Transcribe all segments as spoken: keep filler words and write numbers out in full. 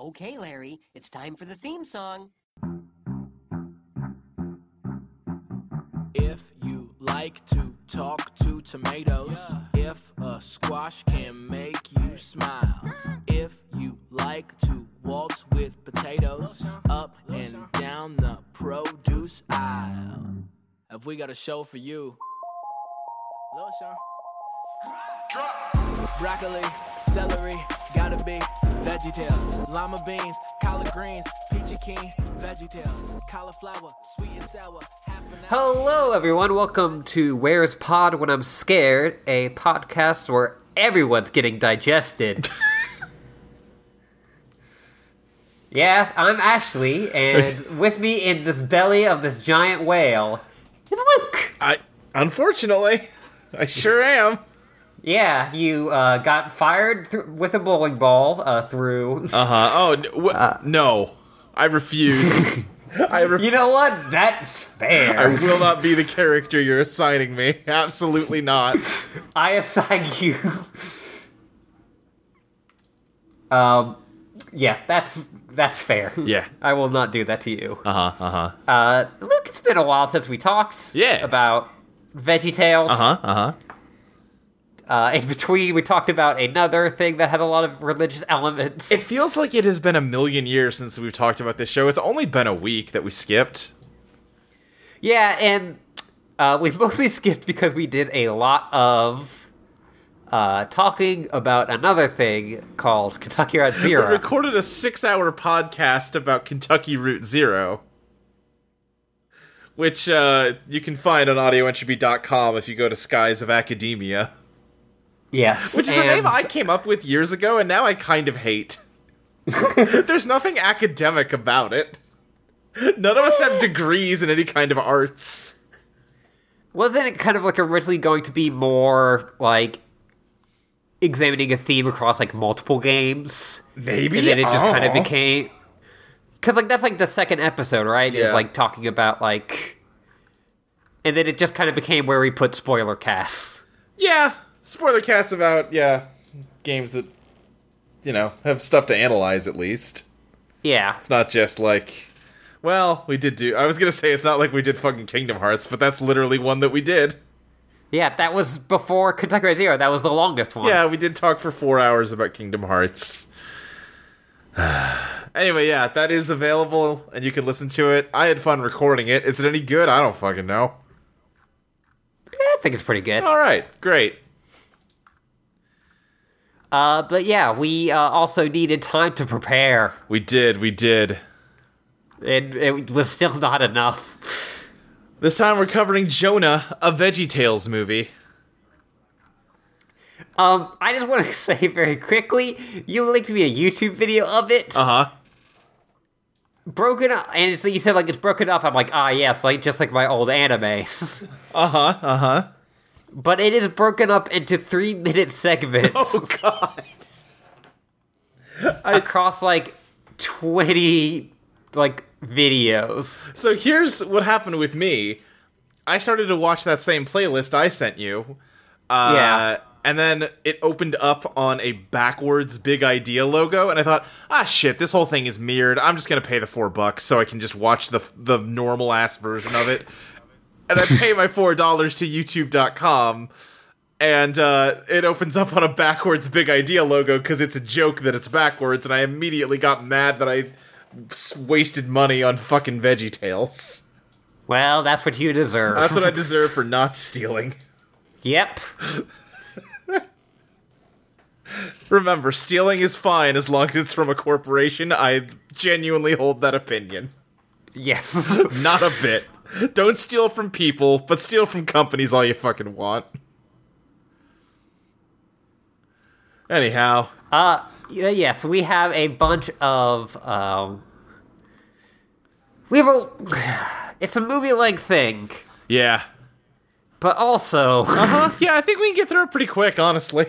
Okay, Larry, it's time for the theme song. If you like to talk to tomatoes, yeah. If a squash can make you smile, if you like to waltz with potatoes, up and down the produce aisle. Have we got a show for you? Broccoli, celery, gotta be VeggieTales. Llama beans, collard greens, peachy keen, VeggieTales. Cauliflower, sweet and sour, half an hour. Hello everyone, welcome to Where's Pod When I'm Scared, a podcast where everyone's getting digested. Yeah, I'm Ashley, and with me in this belly of this giant whale is Luke. I, unfortunately, I sure am. Yeah, you uh, got fired th- with a bowling ball uh, through. Uh-huh. Oh, n- w- uh, no. I refuse. I re- you know what? That's fair. I will not be the character you're assigning me. Absolutely not. I assign you. um, yeah, that's that's fair. Yeah. I will not do that to you. Uh-huh, uh-huh. Uh, Luke, it's been a while since we talked yeah. about VeggieTales. Uh-huh, uh-huh. Uh, in between, we talked about another thing that has a lot of religious elements. It feels like it has been a million years since we've talked about this show. It's only been a week that we skipped. Yeah, and uh, we mostly skipped because we did a lot of uh, talking about another thing called Kentucky Route Zero. We recorded a six-hour podcast about Kentucky Route Zero, which uh, you can find on audio entropy dot com if you go to Skies of Academia. Yes. Which is and... a name I came up with years ago, and now I kind of hate. There's nothing academic about it. None of us have degrees in any kind of arts. Wasn't it kind of, like, originally going to be more, like, examining a theme across, like, multiple games? Maybe? And then it just oh. kind of became... Because, like, that's, like, the second episode, right? Yeah. It's, like, talking about, like... And then it just kind of became where we put spoiler casts. Yeah. Spoiler casts about, yeah, games that, you know, have stuff to analyze, at least. Yeah. It's not just like, well, we did do... I was going to say it's not like we did fucking Kingdom Hearts, but that's literally one that we did. Yeah, that was before Kentucky Route Zero. That was the longest one. Yeah, we did talk for four hours about Kingdom Hearts. Anyway, yeah, that is available, and you can listen to it. I had fun recording it. Is it any good? I don't fucking know. Yeah, I think it's pretty good. All right, great. Uh, but yeah, we uh, also needed time to prepare. We did, we did. And it was still not enough. This time we're covering Jonah, a VeggieTales movie. Um, I just want to say very quickly, you linked me a YouTube video of it. Uh-huh. Broken up, and so you said like it's broken up, I'm like, ah yes, like just like my old animes. Uh-huh, uh-huh. But it is broken up into three-minute segments. Oh, God. Across, like, twenty, like, videos. So here's what happened with me. I started to watch that same playlist I sent you. Uh, yeah. And then it opened up on a backwards Big Idea logo, and I thought, ah, shit, this whole thing is mirrored. I'm just going to pay the four bucks so I can just watch the the normal-ass version of it. And I pay my four dollars to YouTube dot com, and uh, it opens up on a backwards Big Idea logo because it's a joke that it's backwards, and I immediately got mad that I wasted money on fucking VeggieTales. Well, that's what you deserve. That's what I deserve for not stealing. Yep. Remember, stealing is fine as long as it's from a corporation. I genuinely hold that opinion. Yes. Not a bit. Don't steal from people, but steal from companies all you fucking want. Anyhow. Uh, yes, we have a bunch of, um... We have a... It's a movie-length thing. Yeah. But also... uh-huh, yeah, I think we can get through it pretty quick, honestly.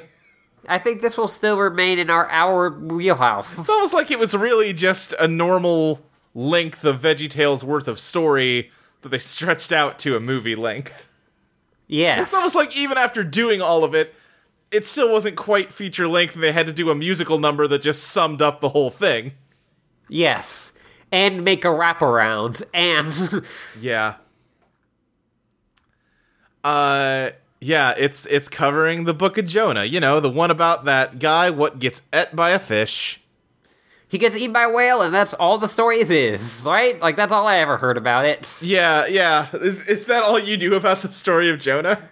I think this will still remain in our hour wheelhouse. It's almost like it was really just a normal length of VeggieTales worth of story... that they stretched out to a movie length. Yes. It's almost like even after doing all of it, it still wasn't quite feature length, and they had to do a musical number that just summed up the whole thing. Yes. And make a wraparound. And yeah. Uh, yeah, it's it's covering the Book of Jonah. You know, the one about that guy what gets et by a fish. He gets eaten by a whale, and that's all the story is, right? Like, that's all I ever heard about it. Yeah, yeah. Is is that all you knew about the story of Jonah?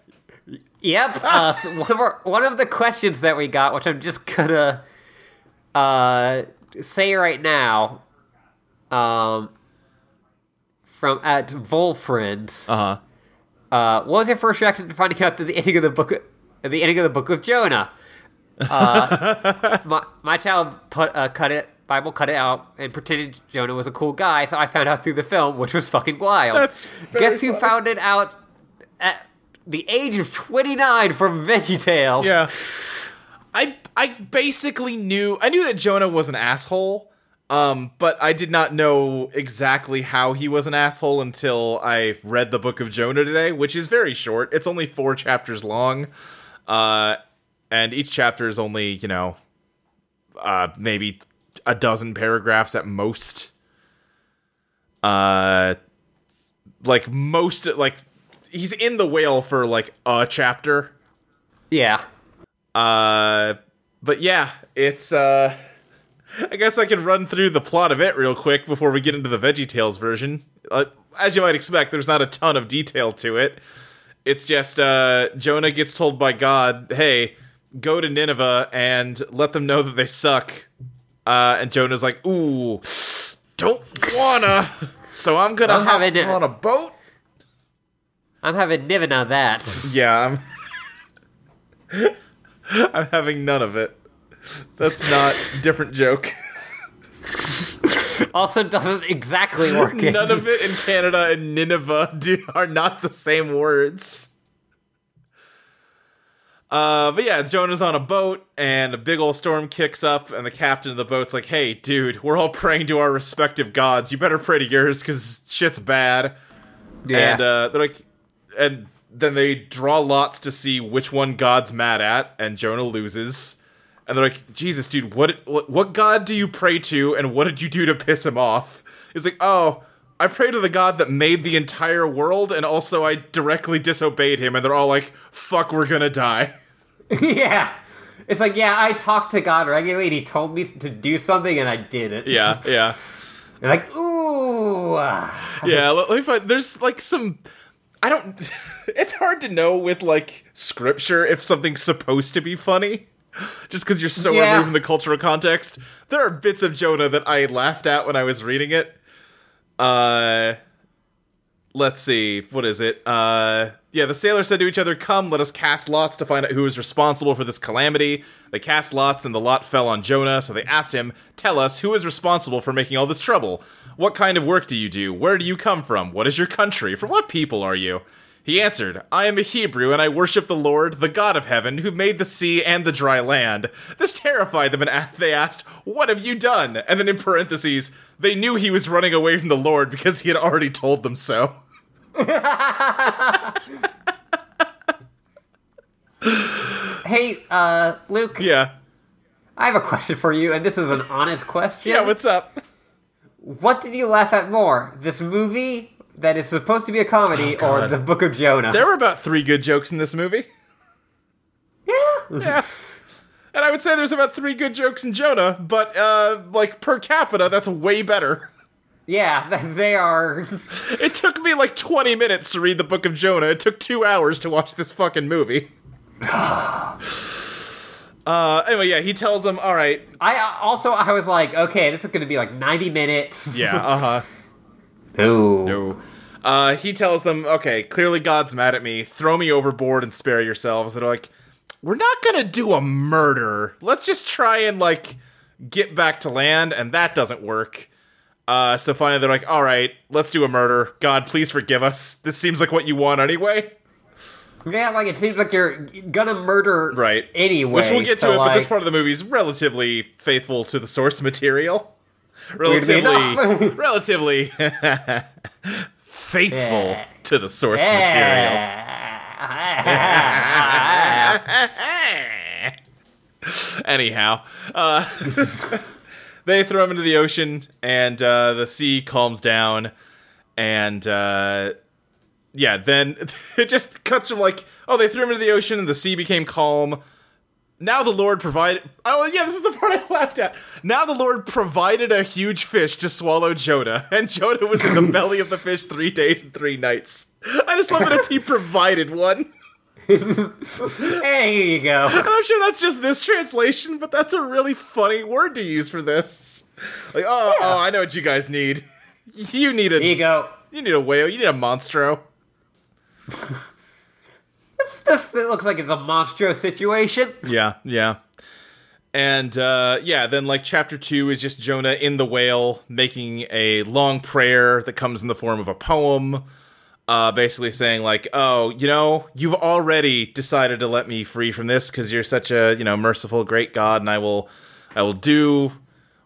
Yep. uh, so one, of our, one of the questions that we got, which I'm just gonna uh, say right now, um, from at Volfriend. Uh-huh. Uh, what was your first reaction to finding out that the ending of the book, the ending of the Book of Jonah? Uh, my, my child put, uh, cut it, Bible cut it out, and pretended Jonah was a cool guy. So I found out through the film, which was fucking wild. That's guess who funny. Found it out at the age of twenty-nine from VeggieTales? Yeah, I I basically knew I knew that Jonah was an asshole. Um, but I did not know exactly how he was an asshole until I read the Book of Jonah today, which is very short. It's only four chapters long, uh, and each chapter is only, you know, uh, maybe a dozen paragraphs at most. Uh, like most, like he's in the whale for like a chapter. Yeah. Uh, but yeah, it's, uh. I guess I can run through the plot of it real quick before we get into the VeggieTales version. Uh, as you might expect, there's not a ton of detail to it. It's just uh, Jonah gets told by God, hey, go to Nineveh and let them know that they suck. Uh, and Jonah's like, ooh, don't wanna. So I'm gonna I'm hop having, on a boat. I'm having Niven on that. Yeah, I'm, I'm having none of it. That's not different joke. Also doesn't exactly work. In. None of it in Canada and Nineveh do, are not the same words. Uh, but yeah, Jonah's on a boat and a big old storm kicks up and the captain of the boat's like, hey, dude, we're all praying to our respective gods. You better pray to yours because shit's bad. Yeah. And uh, they're like, and then they draw lots to see which one God's mad at, and Jonah loses. And they're like, Jesus, dude, what what God do you pray to, and what did you do to piss him off? He's like, oh, I pray to the God that made the entire world, and also I directly disobeyed him. And they're all like, fuck, we're gonna die. Yeah. It's like, yeah, I talked to God regularly, and he told me to do something, and I didn't. Yeah, yeah. They're like, ooh. Yeah, let me find, there's like some... I don't... It's hard to know with, like, scripture if something's supposed to be funny. Just because you're so yeah. removed from the cultural context. There are bits of Jonah that I laughed at when I was reading it. Uh, let's see. What is it? Uh, yeah, the sailors said to each other, come, let us cast lots to find out who is responsible for this calamity. They cast lots, and the lot fell on Jonah, so they asked him, tell us, who is responsible for making all this trouble? What kind of work do you do? Where do you come from? What is your country? From what people are you? He answered, I am a Hebrew, and I worship the Lord, the God of heaven, who made the sea and the dry land. This terrified them, and they asked, what have you done? And then in parentheses, they knew he was running away from the Lord because he had already told them so. Hey, uh, Luke. Yeah? I have a question for you, and this is an honest question. Yeah, what's up? What did you laugh at more, this movie... that is supposed to be a comedy, oh, or the Book of Jonah? There were about three good jokes in this movie. Yeah. Yeah. And I would say there's about three good jokes in Jonah, but, uh, like, per capita, that's way better. Yeah, they are. It took me, like, twenty minutes to read the Book of Jonah. It took two hours to watch this fucking movie. Uh, anyway, yeah, he tells them, all right. I uh, also, I was like, okay, this is going to be, like, ninety minutes. Yeah, uh-huh. No. No. Uh, he tells them, okay, clearly God's mad at me. Throw me overboard and spare yourselves. They're like, we're not gonna do a murder. Let's just try and, like, get back to land, and that doesn't work. Uh, so finally they're like, all right, let's do a murder. God, please forgive us. This seems like what you want anyway. Yeah, like, it seems like you're gonna murder right. anyway. Which we'll get so to it, like... but this part of the movie is relatively faithful to the source material. Relatively, relatively faithful yeah. to the source yeah. material. Anyhow, uh, they throw him into the ocean, and uh, the sea calms down, and uh, yeah, then it just cuts from like, oh, they threw him into the ocean, and the sea became calm. Now the Lord provided... Oh, yeah, this is the part I laughed at. Now the Lord provided a huge fish to swallow Jonah, and Jonah was in the belly of the fish three days and three nights. I just love it if he provided one. There you go. I'm sure that's just this translation, but that's a really funny word to use for this. Like, oh, yeah. oh I know what you guys need. You need a... Here you go. You need a whale. You need a Monstro. This, this it looks like it's a Monstro situation. Yeah, yeah. And, uh, yeah, then, like, chapter two is just Jonah in the whale making a long prayer that comes in the form of a poem, uh, basically saying, like, oh, you know, you've already decided to let me free from this because you're such a, you know, merciful, great God, and I will I will do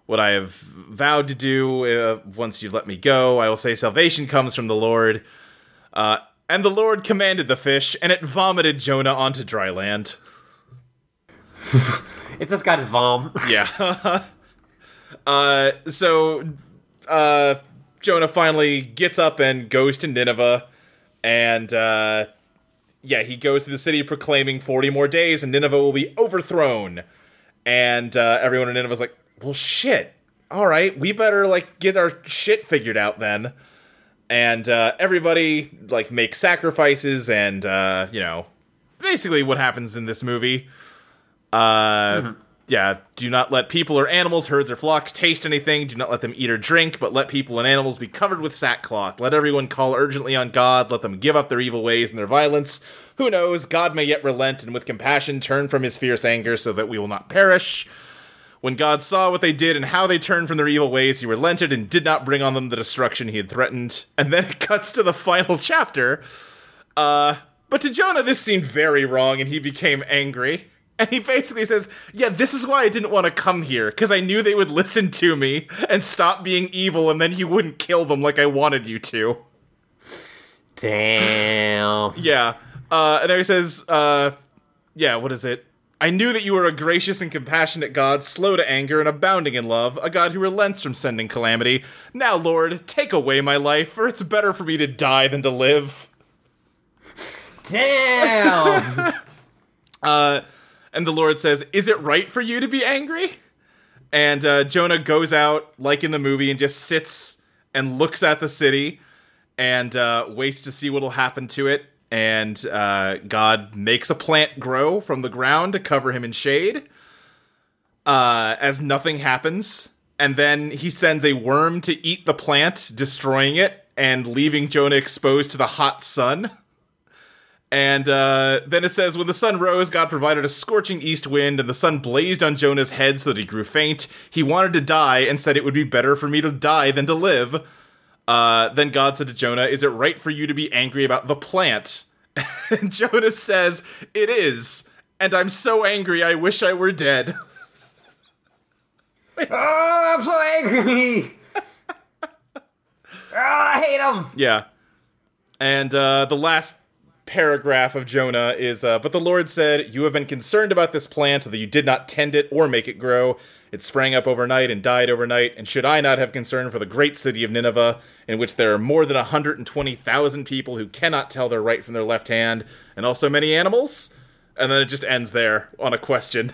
what I have vowed to do uh, once you've let me go. I will say salvation comes from the Lord, uh, and the Lord commanded the fish, and it vomited Jonah onto dry land. It just got vom. Yeah. uh, so, uh, Jonah finally gets up and goes to Nineveh, and, uh, yeah, he goes to the city proclaiming forty more days, and Nineveh will be overthrown. And, uh, everyone in Nineveh's like, well, shit, alright, we better, like, get our shit figured out then. And uh, everybody, like, makes sacrifices and, uh, you know, basically what happens in this movie. Uh, mm-hmm. Yeah, do not let people or animals, herds or flocks taste anything. Do not let them eat or drink, but let people and animals be covered with sackcloth. Let everyone call urgently on God. Let them give up their evil ways and their violence. Who knows? God may yet relent and with compassion turn from his fierce anger so that we will not perish. When God saw what they did and how they turned from their evil ways, he relented and did not bring on them the destruction he had threatened. And then it cuts to the final chapter. Uh, but to Jonah, this seemed very wrong, and he became angry. And he basically says, yeah, this is why I didn't want to come here, because I knew they would listen to me and stop being evil, and then you wouldn't kill them like I wanted you to. Damn. Yeah. Uh, and he says, uh, yeah, what is it? I knew that you were a gracious and compassionate God, slow to anger and abounding in love, a God who relents from sending calamity. Now, Lord, take away my life, for it's better for me to die than to live. Damn! uh, and the Lord says, is it right for you to be angry? And uh, Jonah goes out, like in the movie, and just sits and looks at the city and uh, waits to see what'll happen to it. And uh, God makes a plant grow from the ground to cover him in shade uh, as nothing happens. And then he sends a worm to eat the plant, destroying it and leaving Jonah exposed to the hot sun. And uh, then it says, when the sun rose, God provided a scorching east wind, and the sun blazed on Jonah's head so that he grew faint. He wanted to die and said it would be better for me to die than to live. Uh, then God said to Jonah, is it right for you to be angry about the plant? And Jonah says, it is, and I'm so angry I wish I were dead. Oh, I'm so angry! Oh, I hate him! Yeah. And uh, the last paragraph of Jonah is, uh, but the Lord said, you have been concerned about this plant, that you did not tend it or make it grow. It sprang up overnight and died overnight, and should I not have concern for the great city of Nineveh, in which there are more than one hundred twenty thousand people who cannot tell their right from their left hand, and also many animals? And then it just ends there on a question.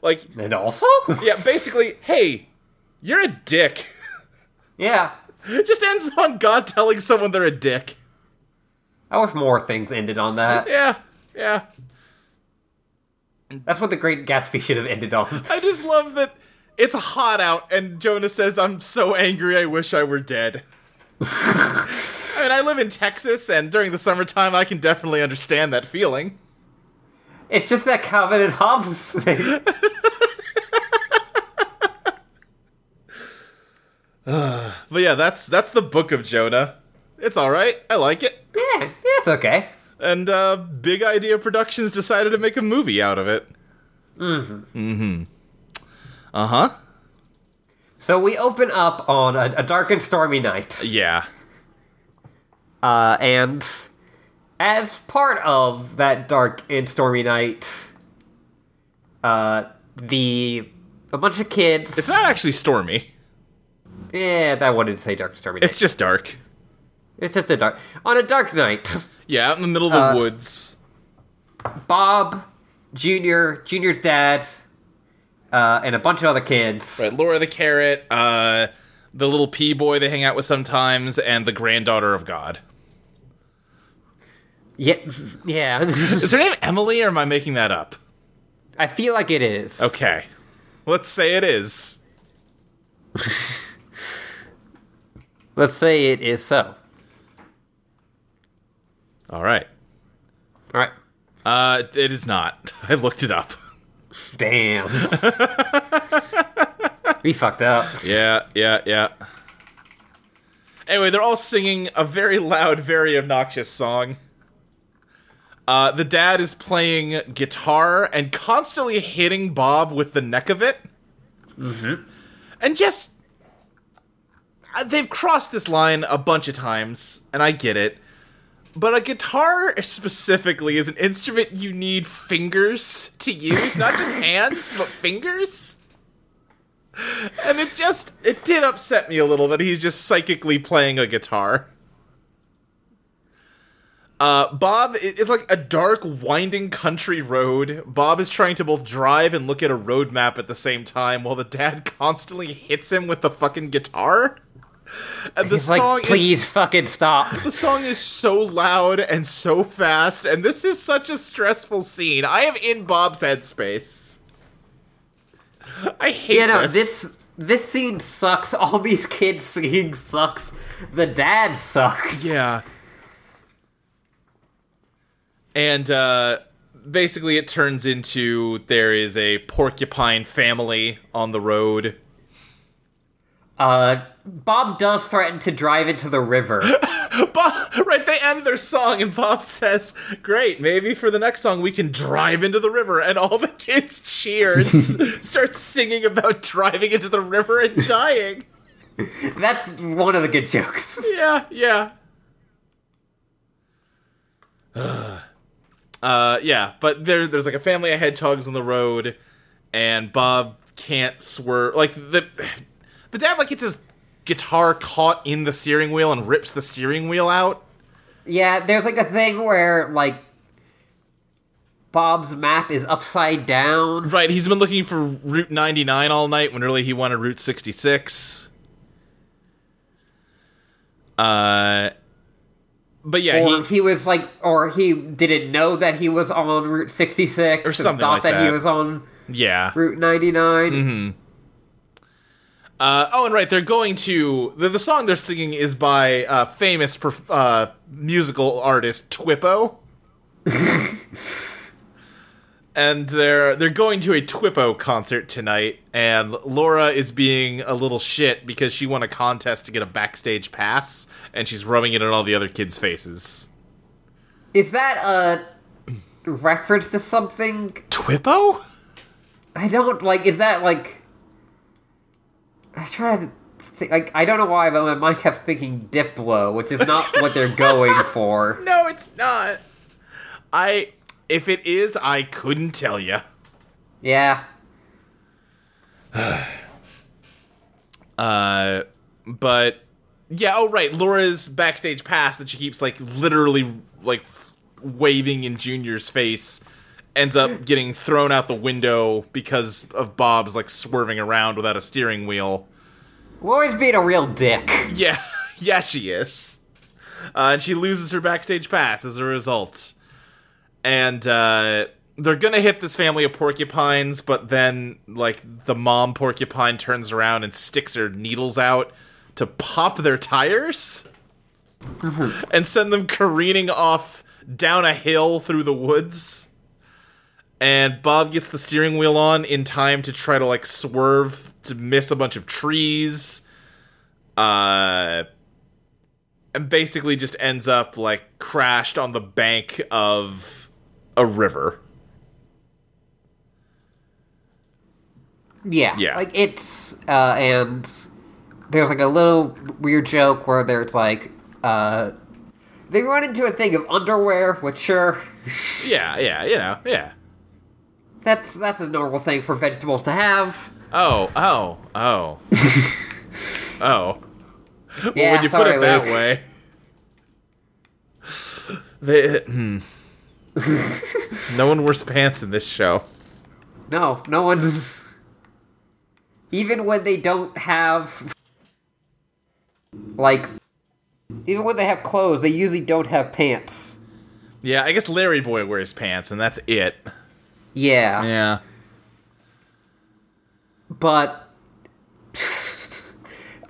Like, and also? Yeah, basically, hey, you're a dick. Yeah. It just ends on God telling someone they're a dick. I wish more things ended on that. Yeah, yeah. That's what The Great Gatsby should have ended on. I just love that it's hot out, and Jonah says, I'm so angry I wish I were dead. I mean, I live in Texas, and during the summertime, I can definitely understand that feeling. It's just that Calvin and Hobbes thing. uh, but yeah, that's that's the book of Jonah. It's all right. I like it. Yeah, yeah, it's okay. And uh, Big Idea Productions decided to make a movie out of it. Mm-hmm. Mm-hmm. Uh-huh. So we open up on a, a dark and stormy night. Yeah. Uh, and as part of that dark and stormy night, uh, the a bunch of kids. It's not actually stormy. Yeah, that one didn't say dark and stormy night. It's just dark. It's just a dark... On a dark night. Yeah, out in the middle of the uh, woods. Bob, Junior, Junior's dad, uh, and a bunch of other kids. Right, Laura the Carrot, uh, the little pea boy they hang out with sometimes, and the granddaughter of God. Yeah. yeah. Is her name Emily, or am I making that up? I feel like it is. Okay. Let's say it is. Let's say it is so. All right. All right. Uh, it is not. I looked it up. Damn. We fucked up. Yeah, yeah, yeah. Anyway, they're all singing a very loud, very obnoxious song. Uh, the dad is playing guitar and constantly hitting Bob with the neck of it. Mm-hmm. And just... They've crossed this line a bunch of times, and I get it. But a guitar specifically is an instrument you need fingers to use, not just hands, but fingers. And it just, it did upset me a little that he's just psychically playing a guitar. Uh, Bob, it's like a dark, winding country road. Bob is trying to both drive and look at a road map at the same time, while the dad constantly hits him with the fucking guitar. And the He's song like, please is, fucking stop. The song is so loud and so fast, and this is such a stressful scene. I am in Bob's headspace. I hate yeah, no, this. this. This scene sucks. All these kids singing sucks. The dad sucks. Yeah. And uh, basically it turns into there is a porcupine family on the road. Uh... Bob does threaten to drive into the river. Bob, right, they end their song, and Bob says, great, maybe for the next song we can drive into the river. And all the kids cheer and start singing about driving into the river and dying. That's one of the good jokes. Yeah, yeah. uh, yeah, but there, there's like a family of hedgehogs on the road, and Bob can't swerve. Like, the, the dad, like, it's his... guitar caught in the steering wheel and rips the steering wheel out. Yeah, there's like a thing where like Bob's map is upside down. Right, he's been looking for Route ninety-nine all night when really he wanted Route sixty-six. Uh, but yeah, or he, he was like, or he didn't know that he was on Route sixty-six, or something thought like that. That he was on yeah Route ninety-nine. Mm-hmm. Uh, oh, and right, they're going to... The, the song they're singing is by uh, famous perf- uh, musical artist Twippo. And they're they're going to a Twippo concert tonight, and Laura is being a little shit because she won a contest to get a backstage pass, and she's rubbing it in all the other kids' faces. Is that a reference to something? Twippo? I don't, like, is that, like... I was trying to think, like, I don't know why, but my mind kept thinking Diplo, which is not what they're going for. No, it's not. I, if it is, I couldn't tell you. Yeah. uh, but, yeah, oh, right, Laura's backstage pass that she keeps, like, literally, like, f- waving in Junior's face ends up getting thrown out the window because of Bob's, like, swerving around without a steering wheel. Laura's being a real dick. Yeah, yeah, she is. Uh, and she loses her backstage pass as a result. And uh, they're gonna hit this family of porcupines, but then, like, the mom porcupine turns around and sticks her needles out to pop their tires and send them careening off down a hill through the woods. And Bob gets the steering wheel on in time to try to, like, swerve to miss a bunch of trees. Uh, and basically just ends up, like, crashed on the bank of a river. Yeah. Yeah. Like, it's, uh, and there's, like, a little weird joke where there's, like, uh, they run into a thing of underwear, which sure. yeah, yeah, you know, yeah. That's that's a normal thing for vegetables to have. Oh, oh, oh. Oh. Well, yeah, when you put it that way. They, hmm. No one wears pants in this show. No, no one. Even when they don't have... Like... Even when they have clothes, they usually don't have pants. Yeah, I guess Larry Boy wears pants, and that's it. Yeah. Yeah. But...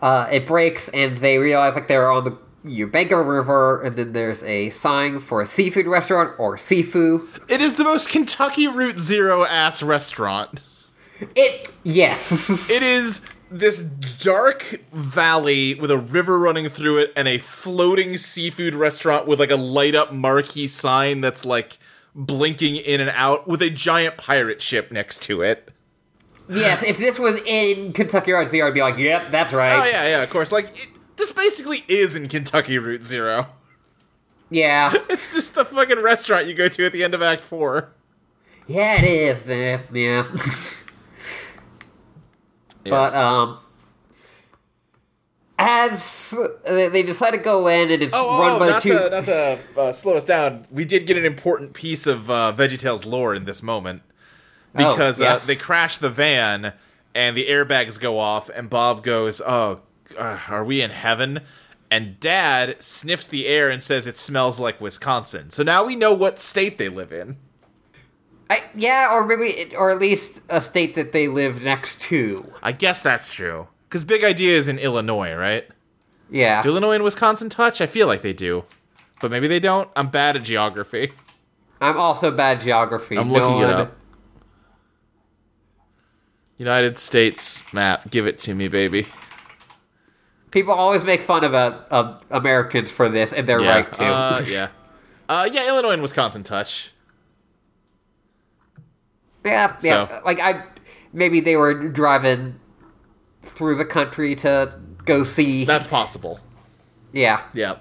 uh, it breaks, and they realize, like, they're on the Eubanka River, and then there's a sign for a seafood restaurant, or Sifu. It is the most Kentucky Route Zero-ass restaurant. It... Yes. It is... This dark valley with a river running through it and a floating seafood restaurant with like a light up marquee sign that's like blinking in and out with a giant pirate ship next to it. Yes, if this was in Kentucky Route Zero, I'd be like, yep, that's right. Oh yeah, yeah, of course. Like, it, this basically is in Kentucky Route Zero. Yeah. It's just the fucking restaurant you go to at the end of Act four. Yeah, it is. Yeah. Yeah. But, um, as they decide to go in and it's oh, run oh, by not the two... To, not to uh, slow us down, we did get an important piece of uh, VeggieTales lore in this moment. Because oh, yes. uh, they crash the van and the airbags go off and Bob goes, oh, uh, are we in heaven? And Dad sniffs the air and says it smells like Wisconsin. So now we know what state they live in. I, yeah, or maybe, it, or at least a state that they live next to. I guess that's true. Because Big Idea is in Illinois, right? Yeah. Do Illinois and Wisconsin touch? I feel like they do. But maybe they don't. I'm bad at geography. I'm also bad at geography. I'm looking no it up. United States map. Give it to me, baby. People always make fun of, uh, of Americans for this, and they're yeah, right, too. Uh, yeah. Uh, yeah, Illinois and Wisconsin touch. Yeah, yeah. So. Like I, maybe they were driving through the country to go see. That's possible. Yeah. Yeah.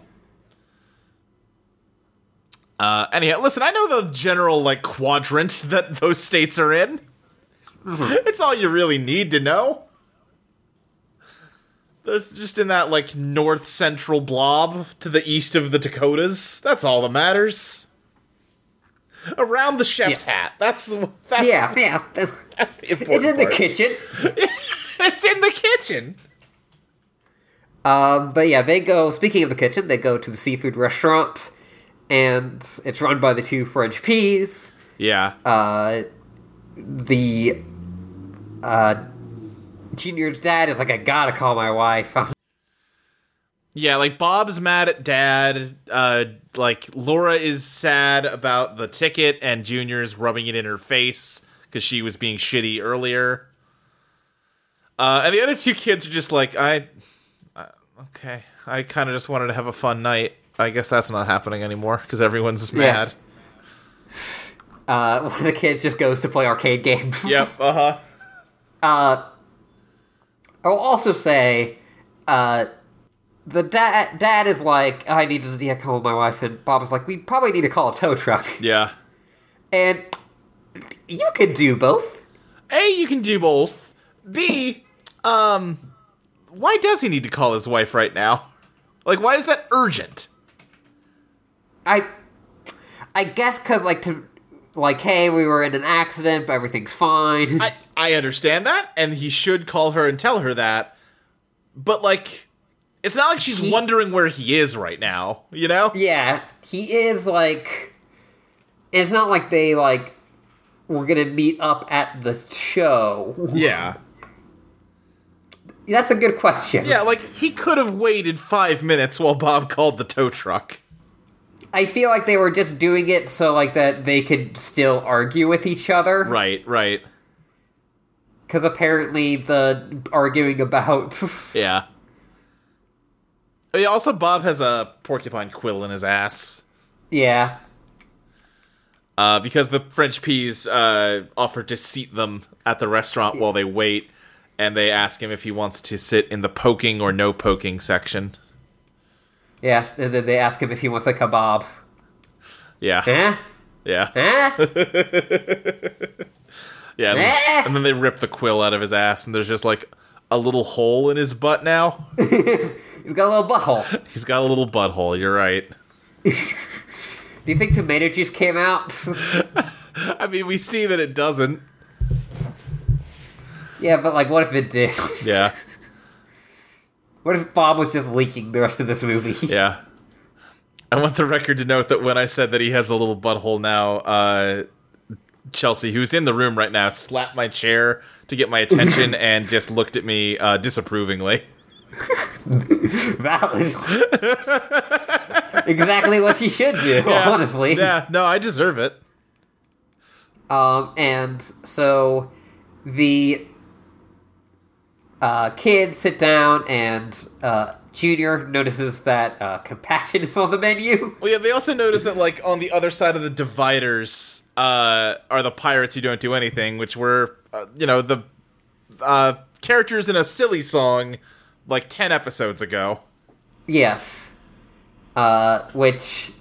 Uh, anyhow, listen. I know the general like quadrant that those states are in. Mm-hmm. It's all you really need to know. They're just in that like north central blob to the east of the Dakotas. That's all that matters. Around the chef's yeah. hat. That's that's yeah, yeah. That's the important. It's in part. The kitchen. It's in the kitchen. Um, but yeah, they go. Speaking of the kitchen, they go to the seafood restaurant, and it's run by the two French peas. Yeah. Uh, the uh, Junior's dad is like, I gotta call my wife. Yeah, like, Bob's mad at Dad, uh, like, Laura is sad about the ticket, and Junior's rubbing it in her face, because she was being shitty earlier. Uh, and the other two kids are just like, I, uh, okay, I kind of just wanted to have a fun night. I guess that's not happening anymore, because everyone's mad. Yeah. Uh, one of the kids just goes to play arcade games. Yep, uh-huh. Uh, I will also say, uh... The dad, dad is like, I need to yeah, call my wife, and Bob is like, we probably need to call a tow truck. Yeah. And you could do both. A, you can do both. B, um, why does he need to call his wife right now? Like, why is that urgent? I, I guess because, like, to, like, hey, we were in an accident, but everything's fine. I, I understand that, and he should call her and tell her that, but, like... It's not like she's he, wondering where he is right now, you know? Yeah, he is, like... It's not like they, like, we're gonna meet up at the show. Yeah. That's a good question. Yeah, like, he could have waited five minutes while Bob called the tow truck. I feel like they were just doing it so, like, that they could still argue with each other. Right, right. Because apparently the arguing about... Yeah. Also, Bob has a porcupine quill in his ass. Yeah. Uh, because the French peas uh, offer to seat them at the restaurant while they wait, and they ask him if he wants to sit in the poking or no poking section. Yeah, and then they ask him if he wants a kebab. Yeah. Huh? Yeah. Huh? Yeah, and, and then they rip the quill out of his ass, and there's just like a little hole in his butt now. He's got a little butthole. He's got a little butthole, you're right. Do you think tomato juice came out? I mean, we see that it doesn't. Yeah, but like, what if it did? Yeah. What if Bob was just leaking the rest of this movie? Yeah. I want the record to note that when I said that he has a little butthole now, uh, Chelsea, who's in the room right now, slapped my chair to get my attention and just looked at me uh, disapprovingly. Valid. Exactly what she should do, yeah, honestly. Yeah, no, I deserve it. Um, and so the uh, kids sit down, and uh, Junior notices that uh, compassion is on the menu. Well, yeah, they also notice that, like, on the other side of the dividers uh, are the pirates who don't do anything, which were, uh, you know, the uh, characters in a silly song, like, ten episodes ago. Yes. Uh, which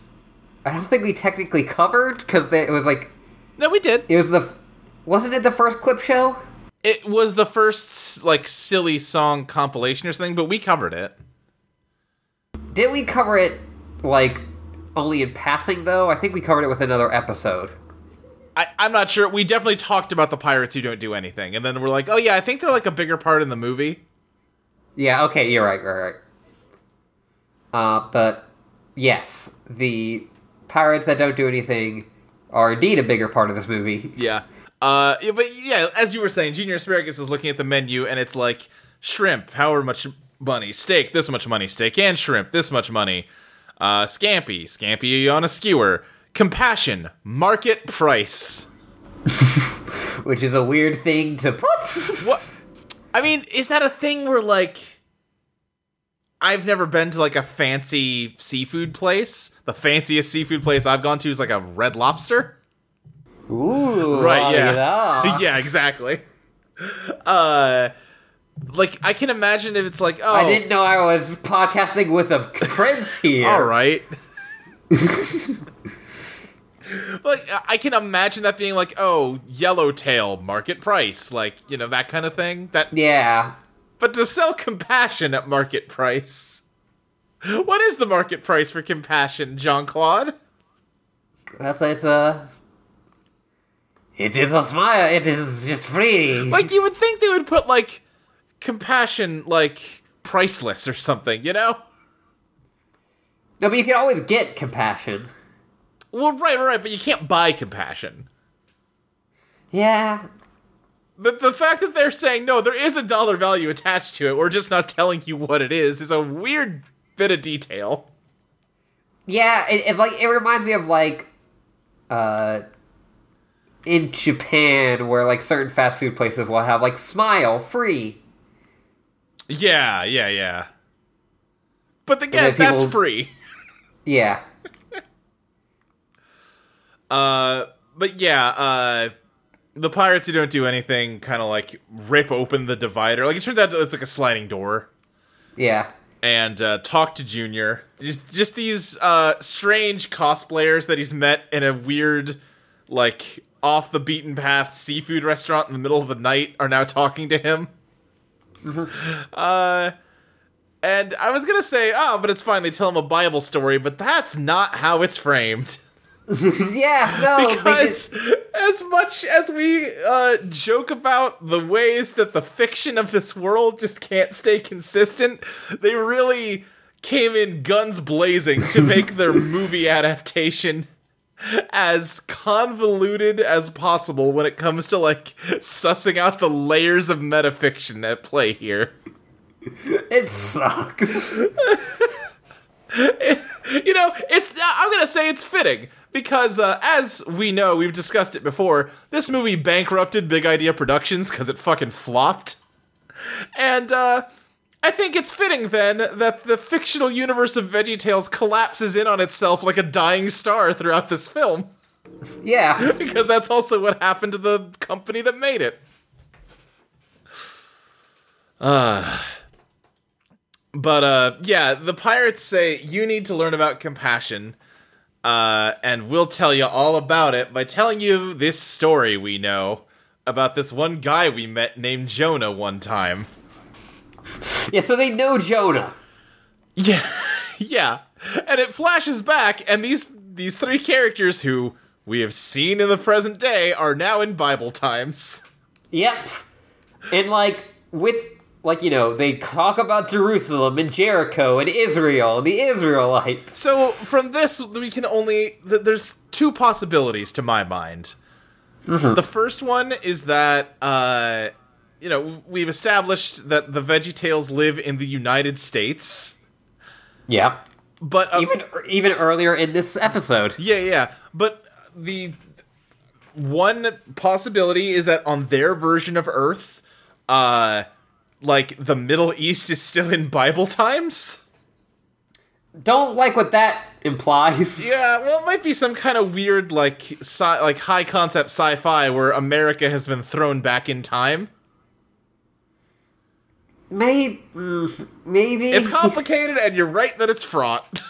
I don't think we technically covered, because it was, like... No, we did. It was the... Wasn't it the first clip show? It was the first, like, silly song compilation or something, but we covered it. Did we cover it, like, only in passing, though? I think we covered it with another episode. I, I'm not sure. We definitely talked about the pirates who don't do anything, and then we're like, oh, yeah, I think they're, like, a bigger part in the movie. Yeah, okay, you're right, right, right. Uh, but, yes, the pirates that don't do anything are indeed a bigger part of this movie. Yeah. Uh, but yeah, as you were saying, Junior Asparagus is looking at the menu, and it's like, shrimp, however much money, steak, this much money, steak and shrimp, this much money, uh, scampi, scampi on a skewer, compassion, market price. Which is a weird thing to put. What? I mean, is that a thing where, like, I've never been to, like, a fancy seafood place? The fanciest seafood place I've gone to is, like, a Red Lobster? Ooh, right, yeah, yeah, exactly. Uh, like I can imagine if it's like, oh, I didn't know I was podcasting with a prince here. All right, like I can imagine that being like, oh, yellowtail market price, like you know that kind of thing. That yeah, but to sell compassion at market price, what is the market price for compassion, Jean-Claude? That's it's a. It is a smile. It is just free. Like, you would think they would put, like, compassion, like, priceless or something, you know? No, but you can always get compassion. Well, right, right, right, but you can't buy compassion. Yeah. But the fact that they're saying, no, there is a dollar value attached to it, we're just not telling you what it is, is a weird bit of detail. Yeah, it, it like, it reminds me of, like, uh... in Japan, where, like, certain fast food places will have, like, smile free. Yeah, yeah, yeah. But again, people... that's free. Yeah. uh, but yeah, uh, the pirates who don't do anything kind of, like, rip open the divider. Like, it turns out it's, like, a sliding door. Yeah. And, uh, talk to Junior. These, just these, uh, strange cosplayers that he's met in a weird, like... off the beaten path seafood restaurant in the middle of the night are now talking to him. uh, and I was gonna say, oh, but it's fine, they tell him a Bible story, but that's not how it's framed. Yeah, no. Because, because as much as we uh, joke about the ways that the fiction of this world just can't stay consistent, they really came in guns blazing to make their movie adaptation as convoluted as possible when it comes to, like, sussing out the layers of metafiction at play here. It sucks. it, you know, it's. I'm gonna say it's fitting, because uh, as we know, we've discussed it before, this movie bankrupted Big Idea Productions because it fucking flopped. And, uh... I think it's fitting, then, that the fictional universe of VeggieTales collapses in on itself like a dying star throughout this film. Yeah. Because that's also what happened to the company that made it. Uh, but, uh, yeah, the pirates say, you need to learn about compassion, uh, and we'll tell you all about it by telling you this story we know. about this one guy we met named Jonah one time. Yeah, so they know Jonah. Yeah, yeah. And it flashes back, and these these three characters who we have seen in the present day are now in Bible times. Yep. And, like, with, like, you know, they talk about Jerusalem and Jericho and Israel and the Israelites. So, from this, we can only... Th- there's two possibilities to my mind. Mm-hmm. The first one is that, uh, you know, we've established that the VeggieTales live in the United States. Yeah. But... Uh, even, even earlier in this episode. Yeah, yeah. But... The one possibility is that on their version of Earth, uh, like, the Middle East is still in Bible times? Don't like what that implies. Yeah, well, it might be some kind of weird, like, sci- like high-concept sci-fi where America has been thrown back in time. Maybe. Maybe. It's complicated, and you're right that it's fraught.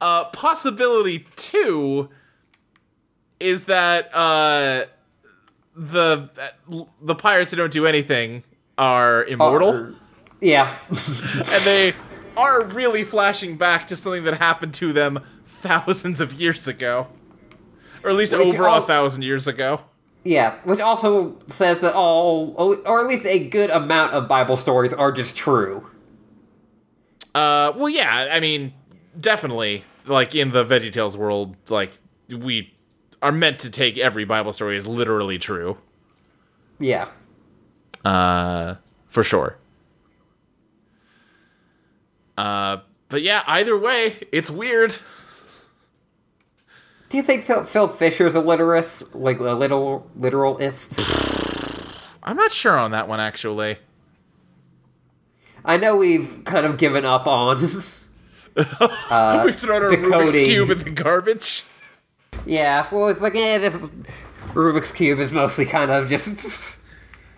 Uh, possibility two is that uh, the the pirates who don't do anything are immortal. Oh, yeah. And they are really flashing back to something that happened to them thousands of years ago. Or at least which over al- a thousand years ago. Yeah, which also says that all, or at least a good amount of Bible stories are just true. Uh, well, yeah, I mean, definitely. Like, in the VeggieTales world, like, we are meant to take every Bible story as literally true. Yeah. Uh, for sure. Uh, but yeah, either way, it's weird. Do you think Phil, Phil Fisher's a literist? Like, a little literalist? I'm not sure on that one, actually. I know we've kind of given up on... Uh, We've thrown our decoding. Rubik's Cube in the garbage. Yeah, well, it's like, eh, this Rubik's Cube is mostly kind of just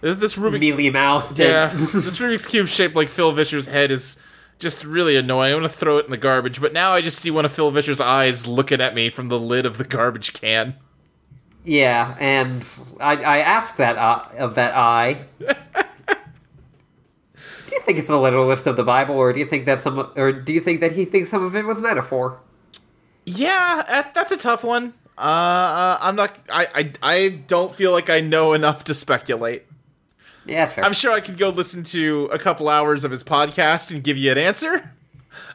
this, this Rubik's, mealy-mouthed. Yeah, this Rubik's Cube shaped like Phil Vischer's head is just really annoying. I'm going to throw it in the garbage, but now I just see one of Phil Vischer's eyes looking at me from the lid of the garbage can. Yeah, and I, I asked that uh, of that eye... Do you think it's the literalist of the Bible, or do you think that some, or do you think that he thinks some of it was metaphor? Yeah, that's a tough one. Uh, I'm not. I, I I don't feel like I know enough to speculate. Yeah, sure. I'm sure I could go listen to a couple hours of his podcast and give you an answer.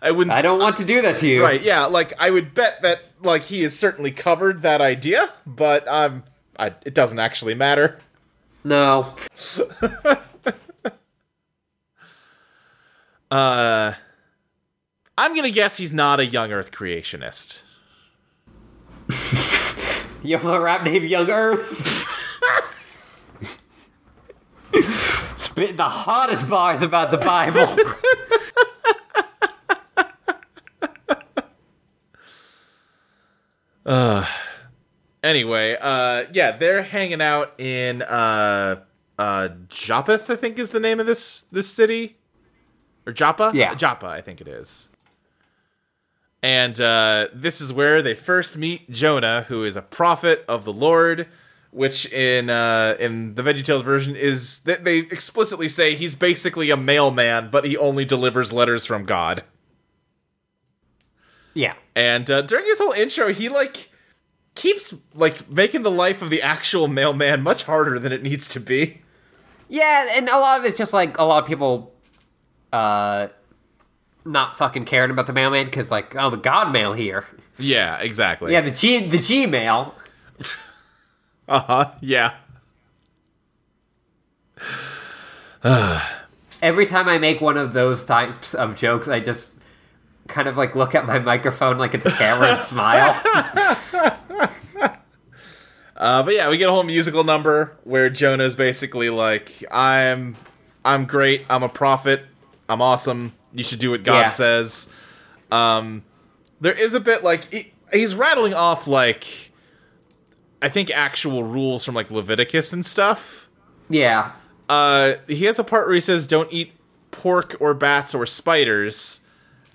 I wouldn't. I don't want to do that to you. Right? Yeah. Like, I would bet that, like, he has certainly covered that idea, but um, I, it doesn't actually matter. No. Uh, I'm gonna guess he's not a Young Earth creationist. You have a rap named Young Earth? Spitting the hottest bars about the Bible. uh, anyway, uh, yeah, they're hanging out in, uh, uh, Joppa, I think is the name of this, this city. Or Joppa? Yeah. Joppa, I think it is. And uh, this is where they first meet Jonah, who is a prophet of the Lord, which in uh, in the VeggieTales version is... They, they explicitly say he's basically a mailman, but he only delivers letters from God. Yeah. And uh, during his whole intro, he, like, keeps, like, making the life of the actual mailman much harder than it needs to be. Yeah, and a lot of it's just, like, a lot of people... Uh, not fucking caring about the mailman because, like, oh, the God mail here. Yeah, exactly. Yeah, the G, the G mail. uh huh. Yeah. Every time I make one of those types of jokes, I just kind of like look at my microphone, like at the camera, and smile. uh, but yeah, we get a whole musical number where Jonah's basically like, "I'm, I'm great. I'm a prophet. I'm awesome. You should do what God yeah. says." Um, there is a bit like he, he's rattling off, like, I think actual rules from, like, Leviticus and stuff. Yeah. Uh, he has a part where he says, "Don't eat pork or bats or spiders."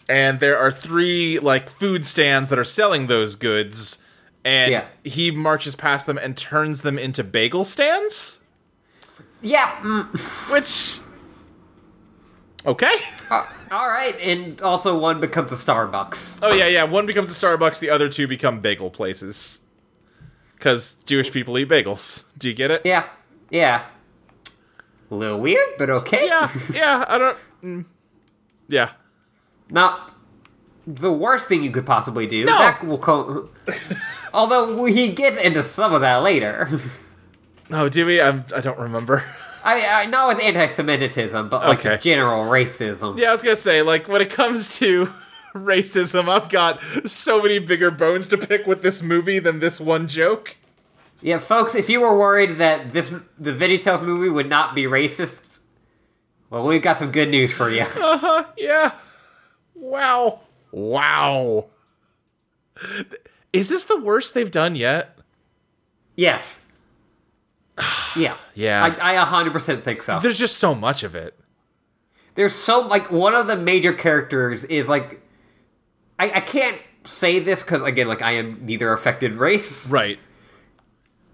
And there are three, like, food stands that are selling those goods. And yeah. he marches past them and turns them into bagel stands? Yeah. Mm. Which... Okay. Uh, all right, and also one becomes a Starbucks. Oh, yeah, yeah, one becomes a Starbucks, the other two become bagel places. Because Jewish people eat bagels. Do you get it? Yeah, yeah. A little weird, but okay. Yeah, yeah, I don't... Mm, yeah. Not the worst thing you could possibly do. No! That will co- Although, he gets into some of that later. Oh, do we? I, I don't remember. I, I not with anti-Semitism, but like okay. general racism. Yeah, I was gonna say, like, when it comes to racism, I've got so many bigger bones to pick with this movie than this one joke. Yeah, folks, if you were worried that this the VeggieTales movie would not be racist, well, we've got some good news for you. Uh-huh, yeah. Wow. Wow. Is this the worst they've done yet? Yes. Yeah. Yeah. I, I one hundred percent think so. There's just so much of it. There's so, like, one of the major characters is, like, I, I can't say this because, again, like, I am neither affected race. Right.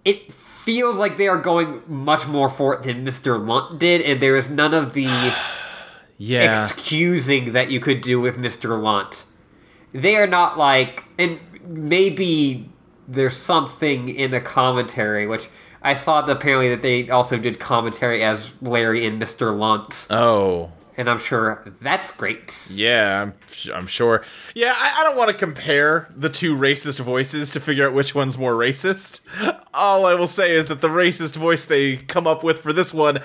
It feels like they are going much more for it than Mister Lunt did, and there is none of the yeah. excusing that you could do with Mister Lunt. They are not, like, and maybe there's something in the commentary, which... I saw that apparently that they also did commentary as Larry and Mister Lunt. Oh. And I'm sure that's great. Yeah, I'm, I'm sure. Yeah, I, I don't want to compare the two racist voices to figure out which one's more racist. All I will say is that the racist voice they come up with for this one,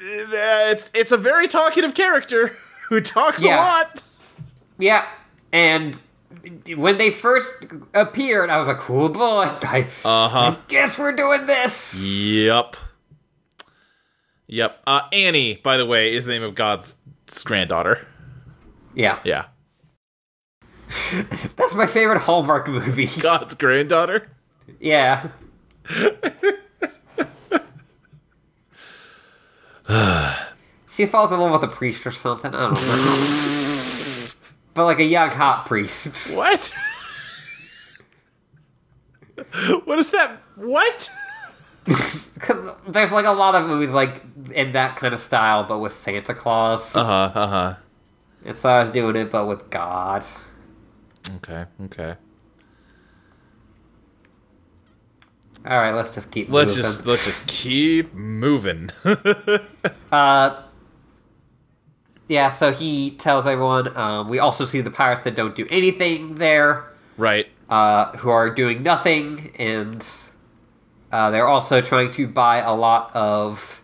it's, it's a very talkative character who talks yeah. a lot. Yeah, and... when they first appeared, I was like, cool boy. I, uh-huh. I guess we're doing this. Yep. Yep. Uh, Annie, by the way, is the name of God's granddaughter. Yeah. Yeah. That's my favorite Hallmark movie. God's granddaughter? Yeah. She falls in love with a priest or something. I don't know. But like a young hot priest. What? What is that? What? Because there's like a lot of movies like in that kind of style, but with Santa Claus. Uh huh. Uh huh. And so I was doing it, but with God. Okay. Okay. All right. Let's just keep. Let's moving. just let's just keep moving. uh. Yeah, so he tells everyone, um, we also see the pirates that don't do anything there. Right. Uh, who are doing nothing, and uh, they're also trying to buy a lot of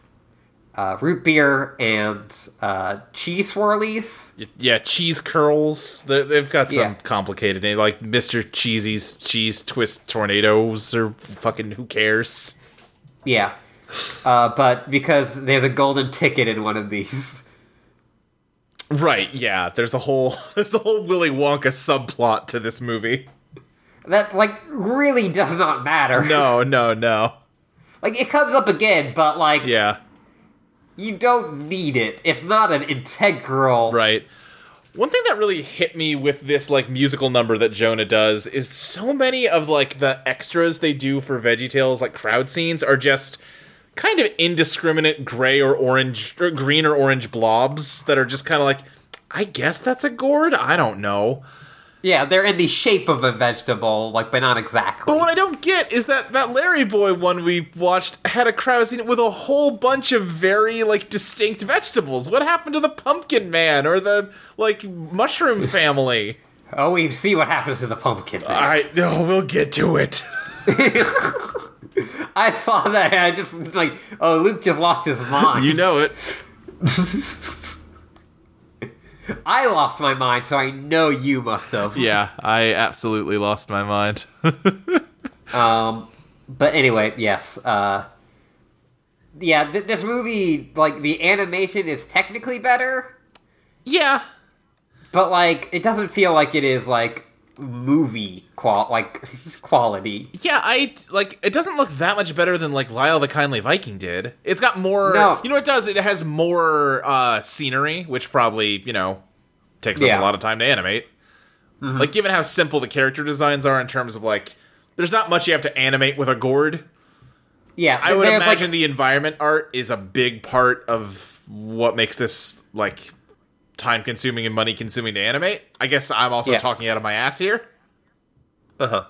uh, root beer and uh, cheese swirlies. Yeah, cheese curls. They're, they've got some yeah. complicated name, like Mister Cheesy's Cheese Twist Tornadoes, or fucking who cares. Yeah, uh, but because there's a golden ticket in one of these... Right, yeah. There's a whole there's a whole Willy Wonka subplot to this movie. That, like, really does not matter. No, no, no. Like, it comes up again, but, like... Yeah. You don't need it. It's not an integral... Right. One thing that really hit me with this, like, musical number that Jonah does is so many of, like, the extras they do for VeggieTales, like, crowd scenes, are just... kind of indiscriminate gray or orange, or green or orange blobs that are just kind of like, I guess that's a gourd? I don't know. Yeah, they're in the shape of a vegetable, like, but not exactly. But what I don't get is that that Larry Boy one we watched had a crowd scene with a whole bunch of very, like, distinct vegetables. What happened to the pumpkin man or the, like, mushroom family? Oh, we see what happens to the pumpkin man. All right, no, we'll get to it. I saw that and I just, like, oh, Luke just lost his mind. You know it. I lost my mind, so I know you must have. Yeah, I absolutely lost my mind. um, but anyway, yes. Uh, yeah, th- this movie, like, the animation is technically better. Yeah. But, like, it doesn't feel like it is, like, movie qual like quality. Yeah, I like it doesn't look that much better than like Lyle the Kindly Viking did. It's got more no. you know what it does? It has more uh scenery, which probably, you know, takes yeah. up a lot of time to animate. Mm-hmm. Like given how simple the character designs are in terms of like there's not much you have to animate with a gourd. Yeah, I would imagine like, the environment art is a big part of what makes this like time-consuming and money-consuming to animate. I guess I'm also yeah. talking out of my ass here. Uh huh.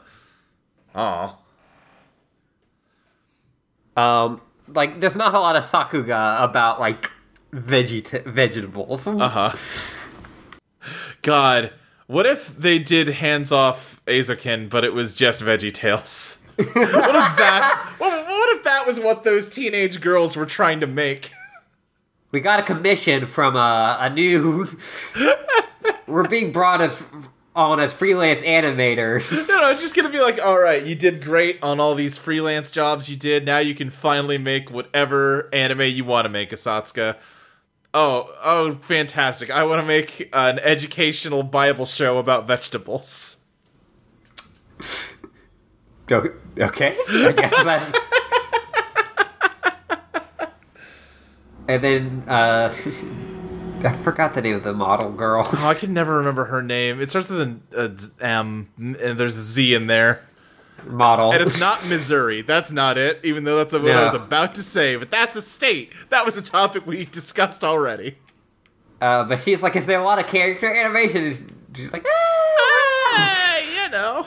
Oh. Um, like there's not a lot of sakuga about like vegeta- vegetables. Uh huh. God, what if they did Hands Off Eizuken, but it was just VeggieTales? What if that's what, what if that was what those teenage girls were trying to make? We got a commission from a, a new. We're being brought as on as freelance animators. No, no, it's just gonna be like, all right, you did great on all these freelance jobs you did. Now you can finally make whatever anime you want to make, Asatsuka. Oh, oh, fantastic! I want to make an educational Bible show about vegetables. Okay, I guess that. And then, uh, I forgot the name of the model girl. Oh, I can never remember her name. It starts with an uh, M, and there's a Z in there. Model. And it's not Missouri. That's not it, even though that's what no. I was about to say. But that's a state. That was a topic we discussed already. Uh, but she's like, is there a lot of character animation? And she's like, ah! Ah, you know.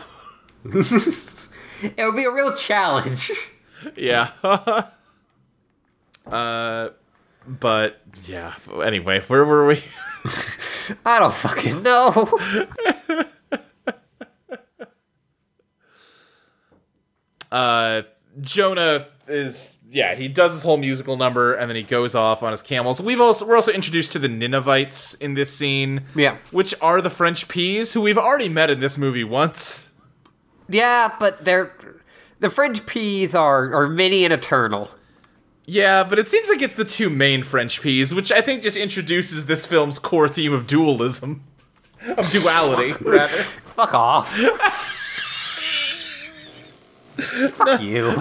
It would be a real challenge. Yeah. uh, but, yeah. Anyway, where were we? I don't fucking know. uh, Jonah is, yeah, he does his whole musical number, and then he goes off on his camels. We've also, we're also introduced to the Ninevites in this scene. Yeah. Which are the French peas, who we've already met in this movie once. Yeah, but they're the French peas are, are many and eternal. Yeah, but it seems like it's the two main French peas, which I think just introduces this film's core theme of dualism. Of duality, rather. Fuck off. Fuck you.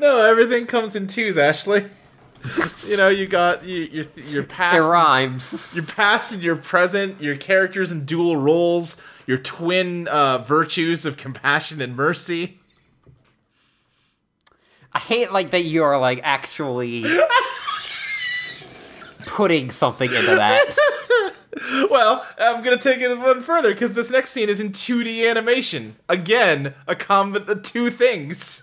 No, everything comes in twos, Ashley. You know, you got you, your your past. It rhymes. Your past and your present, your characters in dual roles, your twin uh, virtues of compassion and mercy. I hate like that you are like actually putting something into that. Well, I'm gonna take it one further because this next scene is in two D animation. Again, a combi- the two things.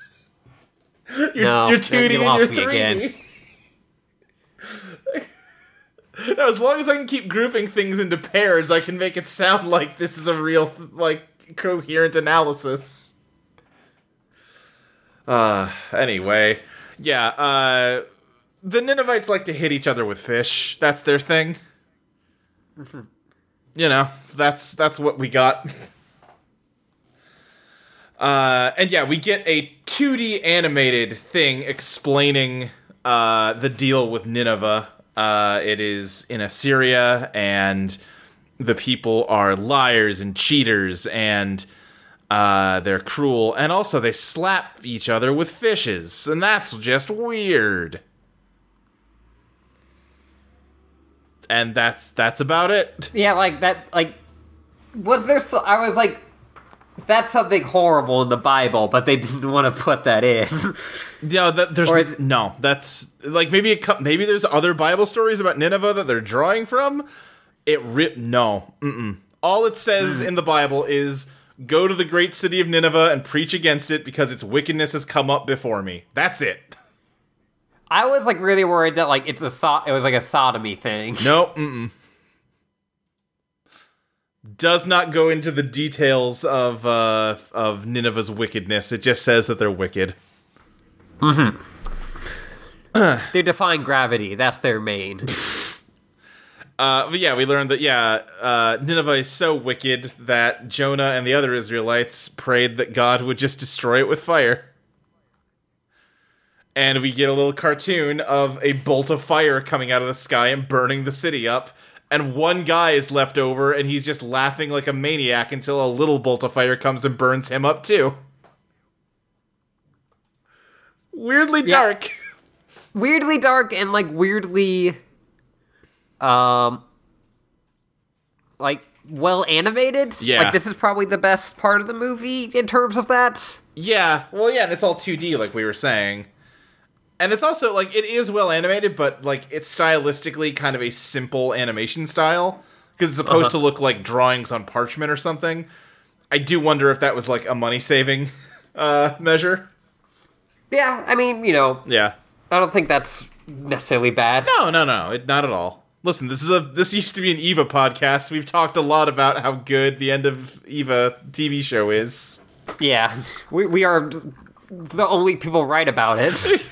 Your, no, your two D you lost and your me three D. Again. Now, as long as I can keep grouping things into pairs, I can make it sound like this is a real, like, coherent analysis. Uh, anyway. Yeah, uh, the Ninevites like to hit each other with fish. That's their thing. Mm-hmm. You know, that's, that's what we got. uh, and yeah, we get a two D animated thing explaining, uh, the deal with Nineveh. Uh, it is in Assyria, and the people are liars and cheaters, and uh, they're cruel, and also they slap each other with fishes, and that's just weird. And that's that's about it. Yeah, like that. Like, was there? So, I was like, that's something horrible in the Bible, but they didn't want to put that in. Yeah, that, there's it, no. That's like maybe it, maybe there's other Bible stories about Nineveh that they're drawing from. It ri- no, mm-mm. All it says mm. in the Bible is go to the great city of Nineveh and preach against it because its wickedness has come up before me. That's it. I was like really worried that like it's a so- it was like a sodomy thing. No, mm-mm. Does not go into the details of uh, of Nineveh's wickedness. It just says that they're wicked. Mm-hmm. They define gravity. That's their main. uh, but yeah, we learned that, yeah, uh, Nineveh is so wicked that Jonah and the other Israelites prayed that God would just destroy it with fire. And we get a little cartoon of a bolt of fire coming out of the sky and burning the city up. And one guy is left over, and he's just laughing like a maniac until a little bolt of fire comes and burns him up, too. Weirdly dark. Yeah. Weirdly dark and, like, weirdly... Um... Like, well animated. Yeah. Like, this is probably the best part of the movie in terms of that. Yeah. Well, yeah, and it's all two D, like we were saying. And it's also, like, it is well animated, but, like, it's stylistically kind of a simple animation style. Because it's supposed uh-huh. to look like drawings on parchment or something. I do wonder if that was, like, a money-saving uh, measure. Yeah, I mean, you know. Yeah. I don't think that's necessarily bad. No, no, no, it, not at all. Listen, this is a this used to be an Eva podcast. We've talked a lot about how good the end of Eva T V show is. Yeah, we we are the only people right about it.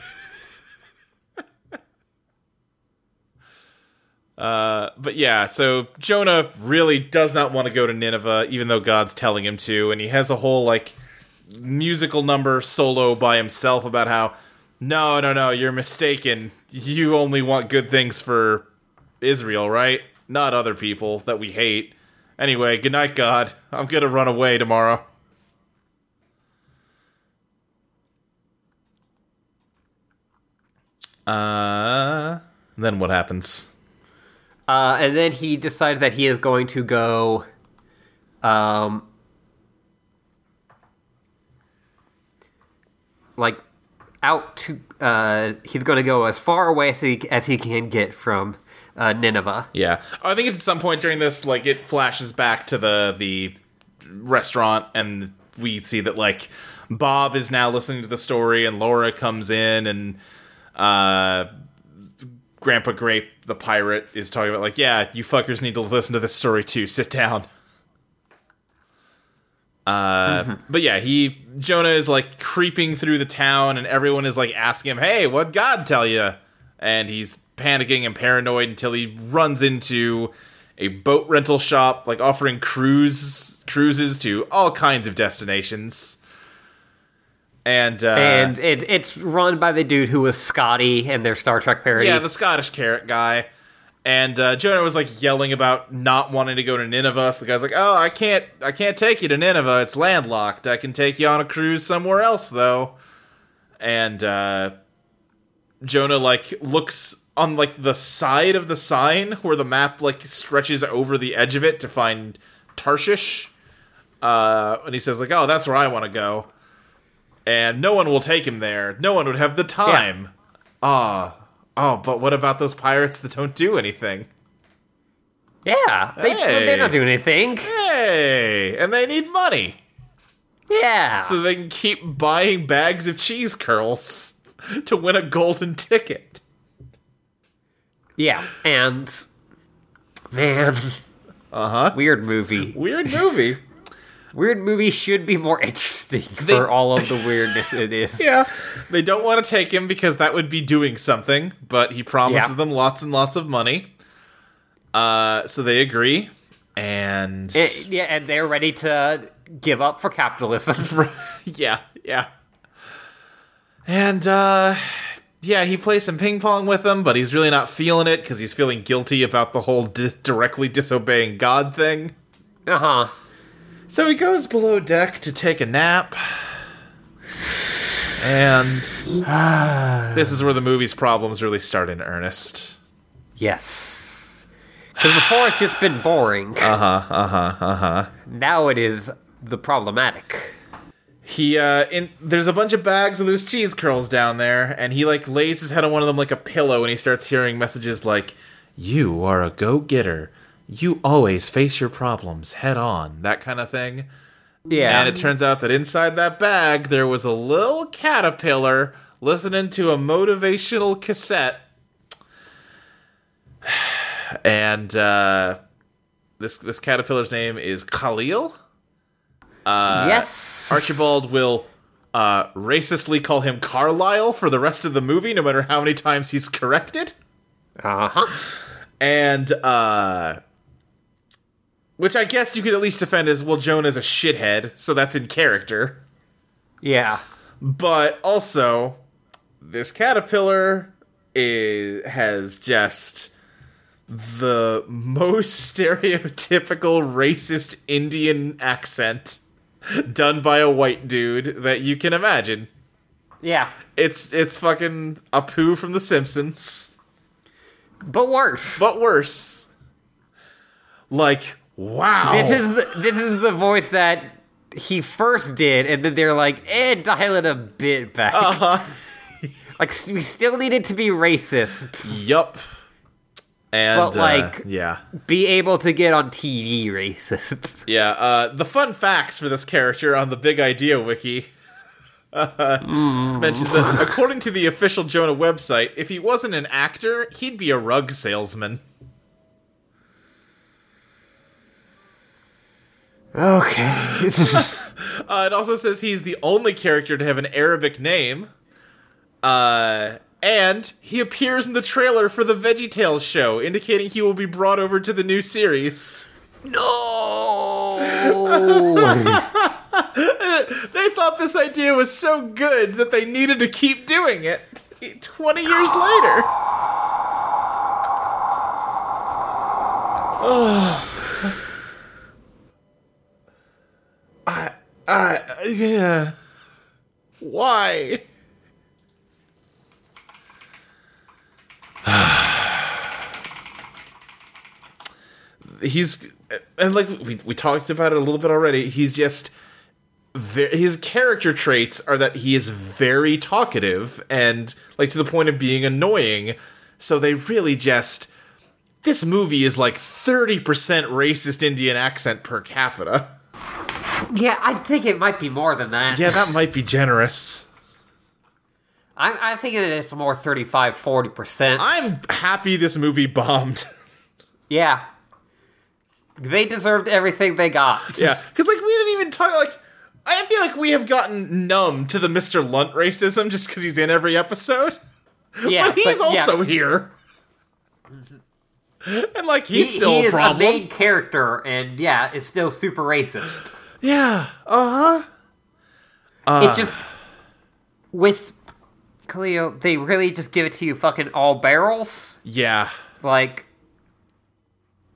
Uh, but yeah, so Jonah really does not want to go to Nineveh, even though God's telling him to, and he has a whole, like, musical number solo by himself about how, no, no, no, you're mistaken. You only want good things for Israel, right? Not other people that we hate. Anyway, good night, God. I'm gonna run away tomorrow. Uh, then what happens? Uh, and then he decides that he is going to go, um, like, out to, uh, he's going to go as far away as he, as he can get from uh, Nineveh. Yeah. I think at some point during this, like, it flashes back to the, the restaurant, and we see that, like, Bob is now listening to the story, and Laura comes in, and, uh... Grandpa Grape, the pirate, is talking about, like, yeah, you fuckers need to listen to this story too. Sit down. Uh, mm-hmm. But yeah, he Jonah is, like, creeping through the town, and everyone is, like, asking him, hey, what'd God tell you? And he's panicking and paranoid until he runs into a boat rental shop, like, offering cruise cruises to all kinds of destinations. And uh, and it, it's run by the dude who was Scotty in their Star Trek parody. Yeah, the Scottish carrot guy. And uh, Jonah was, like, yelling about not wanting to go to Nineveh. So the guy's like, oh, I can't I can't take you to Nineveh. It's landlocked. I can take you on a cruise somewhere else, though. And uh, Jonah, like, looks on, like, the side of the sign where the map, like, stretches over the edge of it to find Tarshish. Uh, and he says, like, oh, that's where I want to go. And no one will take him there. No one would have the time. Ah, yeah. oh, oh, but what about those pirates that don't do anything? Yeah, they hey. they don't do anything. Hey, and they need money. Yeah, so they can keep buying bags of cheese curls to win a golden ticket. Yeah, and man, uh huh, weird movie. Weird movie. Weird movie should be more interesting for they, all of the weirdness it is. Yeah. They don't want to take him because that would be doing something, but he promises yeah. them lots and lots of money. Uh, so they agree. And... It, yeah, and they're ready to give up for capitalism. yeah, yeah. And, uh... yeah, he plays some ping pong with them, but he's really not feeling it because he's feeling guilty about the whole di- directly disobeying God thing. Uh-huh. So he goes below deck to take a nap, and this is where the movie's problems really start in earnest. Yes. Because before it's just been boring. Uh-huh, uh-huh, uh-huh. Now it is the problematic. He, uh, in, there's a bunch of bags of loose cheese curls down there, and he, like, lays his head on one of them like a pillow, and he starts hearing messages like, you are a go-getter. You always face your problems head on, that kind of thing. Yeah. And it turns out that inside that bag, there was a little caterpillar listening to a motivational cassette. And uh, this this caterpillar's name is Khalil. Uh, yes. Archibald will uh, racistly call him Carlisle for the rest of the movie, no matter how many times he's corrected. Uh-huh. And, uh... which I guess you could at least defend as, well, Jonah's a shithead, so that's in character. Yeah. But also, this caterpillar is, has just the most stereotypical racist Indian accent done by a white dude that you can imagine. Yeah. It's, it's fucking Apu from The Simpsons. But worse. But worse. Like, Wow. This is the, this is the voice that he first did, and then they're like, eh, dial it a bit back. Uh-huh. Like, we still need it to be racist. Yup. And, but, like, uh, yeah. be able to get on T V racist. Yeah, uh, the fun facts for this character on the Big Idea Wiki uh, mm. mentions that, according to the official Jonah website, if he wasn't an actor, he'd be a rug salesman. Okay. uh, it also says he's the only character to have an Arabic name. Uh... And he appears in the trailer for the VeggieTales show, indicating he will be brought over to the new series. No! They thought this idea was so good that they needed to keep doing it twenty years later. Oh. I, I, yeah. Why? He's, and like we we talked about it a little bit already, he's just, his character traits are that he is very talkative and like to the point of being annoying, so they really just, this movie is like thirty percent racist Indian accent per capita. Yeah, I think it might be more than that. Yeah, that might be generous. I'm, I'm thinking it's more thirty-five, forty percent. I'm happy this movie bombed. Yeah. They deserved everything they got. Yeah, because, like, we didn't even talk, like, I feel like we have gotten numb to the Mister Lunt racism just because he's in every episode. Yeah. But he's but, also yeah. here. And, like, he's he, still he a problem. He is a main character, and, yeah, it's still super racist. Yeah, uh-huh. Uh. It just, with Khalil, they really just give it to you fucking all barrels. Yeah. Like,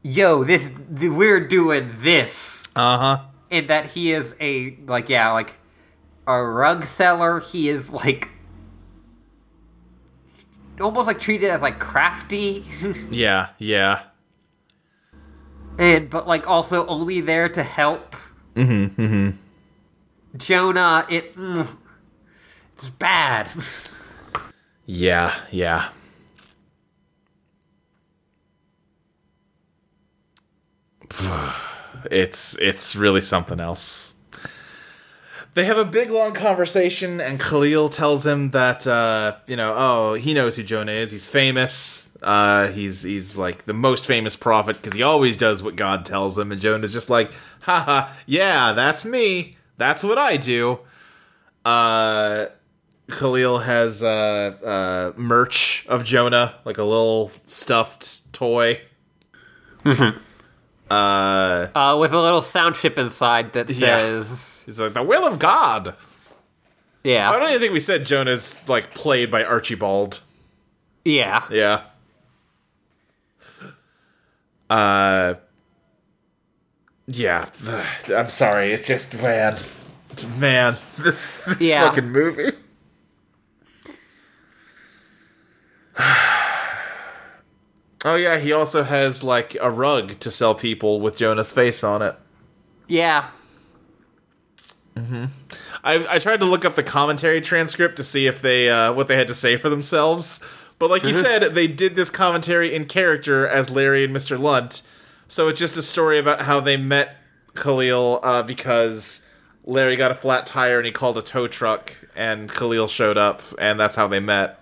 yo, this, we're doing this. Uh-huh. And that he is a, like, yeah, like, a rug seller. He is, like, almost, like, treated as, like, crafty. Yeah, yeah. And, but, like, also only there to help. Mm-hmm, mm-hmm. Jonah, it, mm, it's bad. Yeah, yeah. It's it's really something else. They have a big, long conversation, and Khalil tells him that, uh, you know, oh, he knows who Jonah is. He's famous. Uh, he's, he's like, the most famous prophet, because he always does what God tells him. And Jonah's just like, haha, yeah, that's me. That's what I do. Uh... Khalil has uh, uh, merch of Jonah, like a little stuffed toy. Mm-hmm. Uh, uh, with a little sound chip inside that says... Yeah. He's like, the will of God! Yeah. I don't even think we said Jonah's, like, played by Archibald. Yeah. Yeah. Uh, yeah. I'm sorry, it's just, man. Man, this, this yeah. fucking movie... Oh yeah, he also has like a rug to sell people with Jonah's face on it. Yeah. Mm-hmm. I I tried to look up the commentary transcript to see if they uh, what they had to say for themselves, but like mm-hmm. you said, they did this commentary in character as Larry and Mister Lunt, so it's just a story about how they met Khalil uh, because Larry got a flat tire and he called a tow truck, and Khalil showed up, and that's how they met.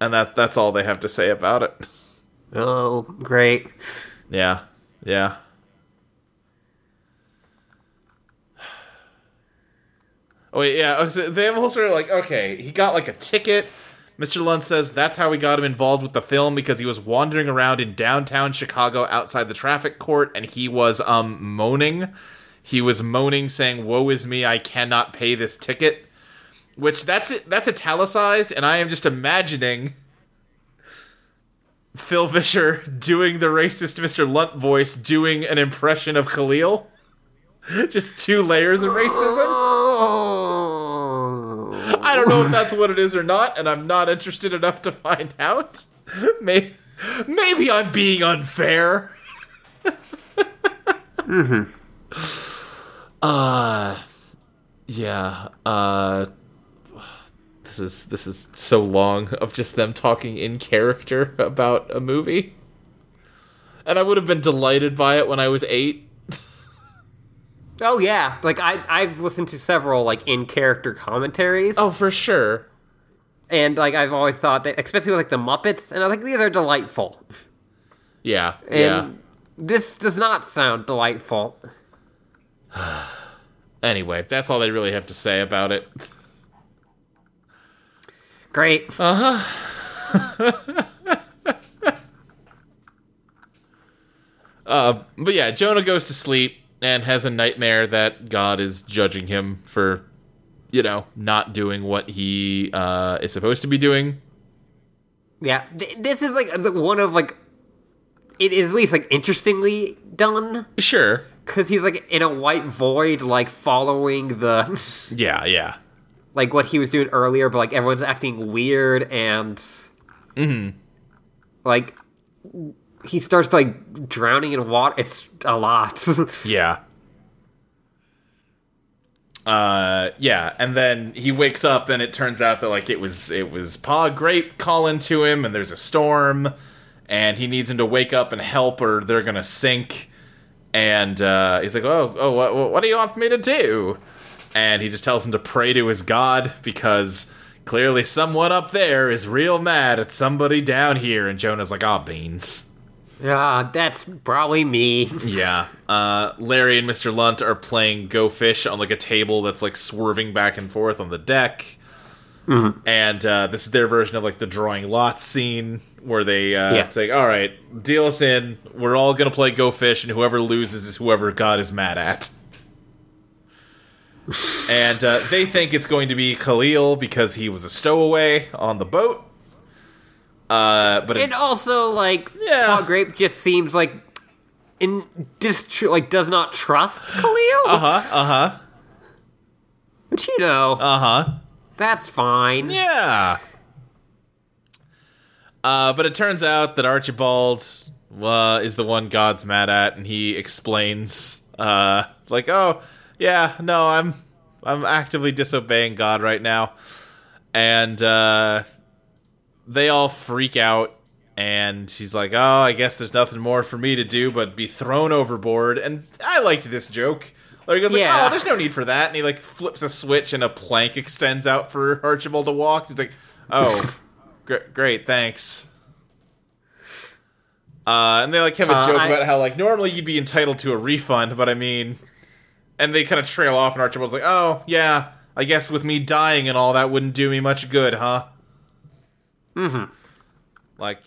And that that's all they have to say about it. Oh, great. Yeah. Yeah. Oh, wait, yeah. They have a whole story like, okay, he got like a ticket. Mister Lunt says that's how we got him involved with the film because he was wandering around in downtown Chicago outside the traffic court and he was um moaning. He was moaning, saying, woe is me, I cannot pay this ticket. Which, that's that's italicized, and I am just imagining Phil Vischer doing the racist Mister Lunt voice, doing an impression of Khalil. Just two layers of racism. I don't know if that's what it is or not, and I'm not interested enough to find out. Maybe, maybe I'm being unfair. Mm-hmm. Uh, yeah. Uh, this is this is so long of just them talking in character about a movie. And I would have been delighted by it when I was eight. Oh, yeah. Like, I, I've listened to several, like, in-character commentaries. Oh, for sure. And, like, I've always thought that, especially with, like, the Muppets, and I was like, these are delightful. Yeah, and yeah. This does not sound delightful. Anyway, that's all they really have to say about it. Great. Uh-huh. uh, but, yeah, Jonah goes to sleep. And has a nightmare that God is judging him for, you know, not doing what he uh, is supposed to be doing. Yeah, th- this is, like, the one of, like, it is at least, like, interestingly done. Sure. Because he's, like, in a white void, like, following the... yeah, yeah. Like, what he was doing earlier, but, like, everyone's acting weird and... Mm-hmm. Like... He starts, like, drowning in water. It's a lot. yeah. Uh, yeah, and then he wakes up, and it turns out that, like, it was it was Pa Grape calling to him, and there's a storm, and he needs him to wake up and help, or they're gonna sink. And uh, he's like, oh, oh, what, what do you want me to do? And he just tells him to pray to his God, because... Clearly someone up there is real mad at somebody down here, and Jonah's like, aw, beans. Ah, that's probably me. yeah. Uh, Larry and Mister Lunt are playing Go Fish on, like, a table that's, like, swerving back and forth on the deck. Mm-hmm. And uh, this is their version of, like, the drawing lots scene, where they uh, yeah. say, all right, deal us in, we're all gonna play Go Fish, and whoever loses is whoever God is mad at. and uh, they think it's going to be Khalil because he was a stowaway on the boat. Uh, but and it, also, like, yeah. Paul Grape just seems like in distru- like does not trust Khalil. Uh huh. Uh huh. But you know, uh huh. That's fine. Yeah. Uh, but it turns out that Archibald uh, is the one God's mad at, and he explains, uh, like, oh. Yeah, no, I'm I'm actively disobeying God right now. And uh, they all freak out. And she's like, oh, I guess there's nothing more for me to do but be thrown overboard. And I liked this joke. Larry goes yeah. like, oh, there's no need for that. And he, like, flips a switch and a plank extends out for Archibald to walk. He's like, oh, gr- great, thanks. Uh, and they, like, have a uh, joke I- about how, like, normally you'd be entitled to a refund, but I mean... And they kind of trail off, and Archibald's like, oh, yeah, I guess with me dying and all, that wouldn't do me much good, huh? Mm-hmm. Like,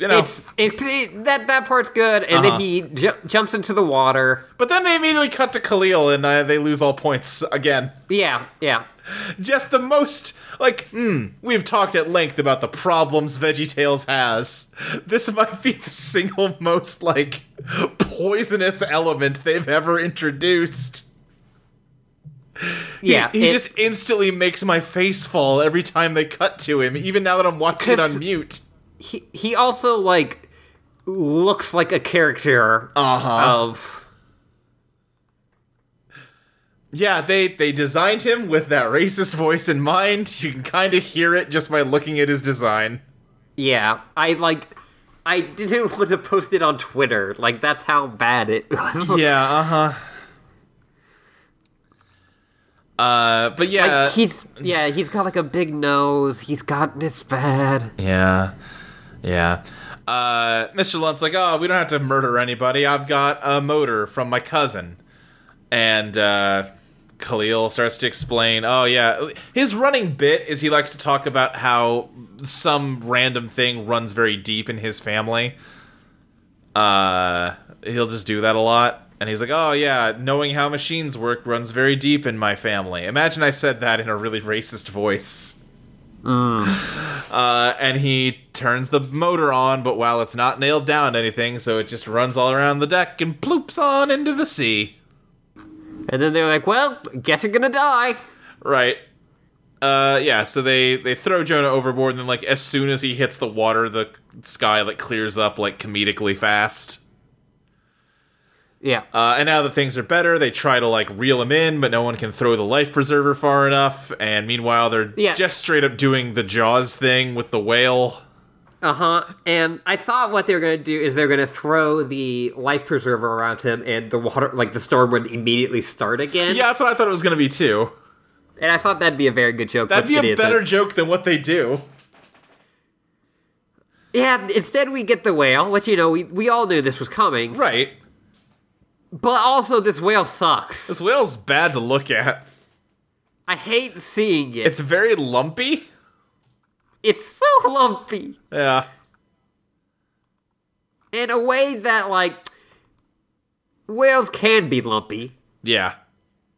you know. It's, it, it, that that part's good, and uh-huh. then he ju- jumps into the water. But then they immediately cut to Khalil, and uh, they lose all points again. Yeah, yeah. Just the most, like, mm, we've talked at length about the problems VeggieTales has. This might be the single most, like, poisonous element they've ever introduced. Yeah, he, he it, just instantly makes my face fall every time they cut to him, even now that I'm watching it on mute. He he also, like, looks like a character uh-huh. of... Yeah, they, they designed him with that racist voice in mind. You can kind of hear it just by looking at his design. Yeah, I, like... I didn't want to post it on Twitter. Like, that's how bad it was. Yeah, uh-huh. Uh, but yeah. Like, he's, yeah, he's got, like, a big nose. He's got this bad. Yeah. Yeah. Uh, Mister Lunt's like, oh, we don't have to murder anybody. I've got a motor from my cousin. And, uh, Khalil starts to explain, oh, yeah. His running bit is he likes to talk about how some random thing runs very deep in his family. Uh, he'll just do that a lot. And he's like, oh, yeah, knowing how machines work runs very deep in my family. Imagine I said that in a really racist voice. Mm. Uh, and he turns the motor on, but while it's not nailed down to anything, so it just runs all around the deck and ploops on into the sea. And then they're like, well, guess you're gonna die. Right. Uh, yeah, so they, they throw Jonah overboard, and then, like, as soon as he hits the water, the sky, like, clears up, like, comedically fast. Yeah. Uh, and now that things are better, they try to, like, reel him in, but no one can throw the life preserver far enough. And meanwhile, they're yeah. just straight up doing the Jaws thing with the whale. Uh-huh. And I thought what they were going to do is they're going to throw the life preserver around him and the water, like, the storm would immediately start again. Yeah, that's what I thought it was going to be, too. And I thought that'd be a very good joke. That'd be a better isn't. joke than what they do. Yeah, instead we get the whale, which, you know, we, we all knew this was coming. Right. But also, this whale sucks. This whale's bad to look at. I hate seeing it. It's very lumpy. It's so lumpy. Yeah. In a way that, like, whales can be lumpy. Yeah.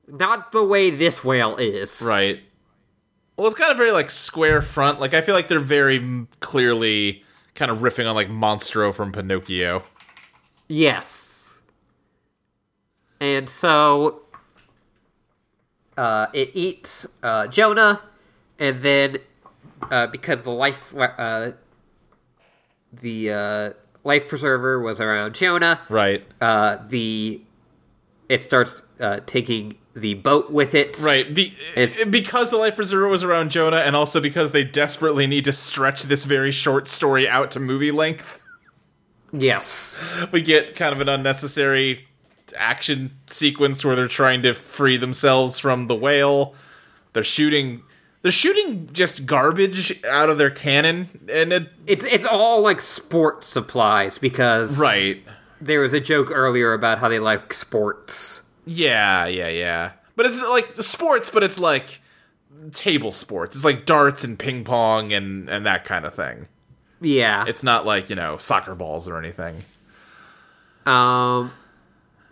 Not the way this whale is. Right. Well, it's got a very, like, square front. Like, I feel like they're very clearly kind of riffing on, like, Monstro from Pinocchio. Yes. And so, uh, it eats uh, Jonah, and then uh, because the life uh, the uh, life preserver was around Jonah, right? Uh, the it starts uh, taking the boat with it, right? Be- because the life preserver was around Jonah, and also because they desperately need to stretch this very short story out to movie length. Yes, we get kind of an unnecessary action sequence where they're trying to free themselves from the whale. They're shooting they're shooting just garbage out of their cannon, and it, it's it's all like sport supplies because right. There was a joke earlier about how they like sports. Yeah, yeah, yeah. But it's like sports, but it's like table sports. It's like darts and ping pong and and that kind of thing. Yeah. It's not like, you know, soccer balls or anything. Um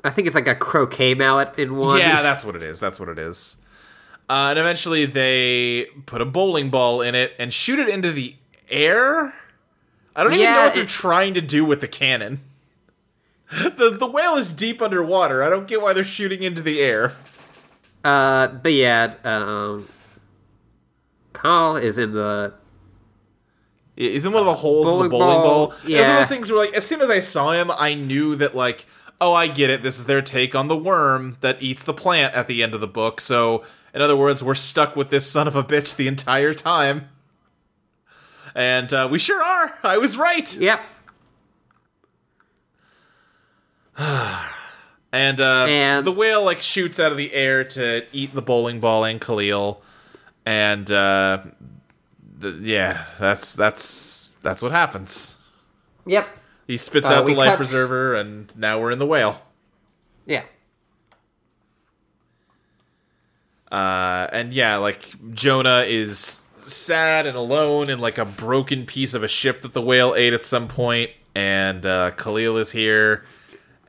I think it's like a croquet mallet in one. Yeah, that's what it is. That's what it is. Uh, and eventually they put a bowling ball in it and shoot it into the air? I don't yeah, even know what they're trying to do with the cannon. The the whale is deep underwater. I don't get why they're shooting into the air. Uh, but yeah, um... Kyle is in the... He's in one of the holes in the bowling ball. ball. Yeah. It was one of those things where, like, as soon as I saw him, I knew that, like... Oh, I get it. This is their take on the worm that eats the plant at the end of the book. So, in other words, we're stuck with this son of a bitch the entire time. And uh, we sure are. I was right. Yep. and, uh, and the whale, like, shoots out of the air to eat the bowling ball and Khalil. And, uh, th- yeah, that's, that's, that's what happens. Yep. He spits uh, out the life cut. preserver, and now we're in the whale. Yeah. Uh, and yeah, like, Jonah is sad and alone in, like, a broken piece of a ship that the whale ate at some point, and uh, Khalil is here,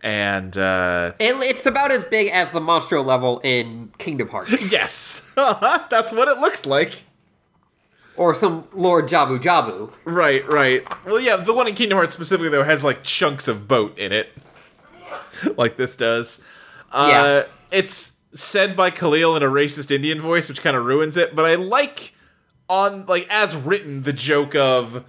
and... Uh, it, it's about as big as the Monstro level in Kingdom Hearts. Yes! That's what it looks like. Or some Lord Jabu Jabu. Right, right. Well, yeah, the one in Kingdom Hearts specifically, though, has, like, chunks of boat in it. Like this does. Uh, yeah. It's said by Khalil in a racist Indian voice, which kind of ruins it. But I like, on like as written, the joke of,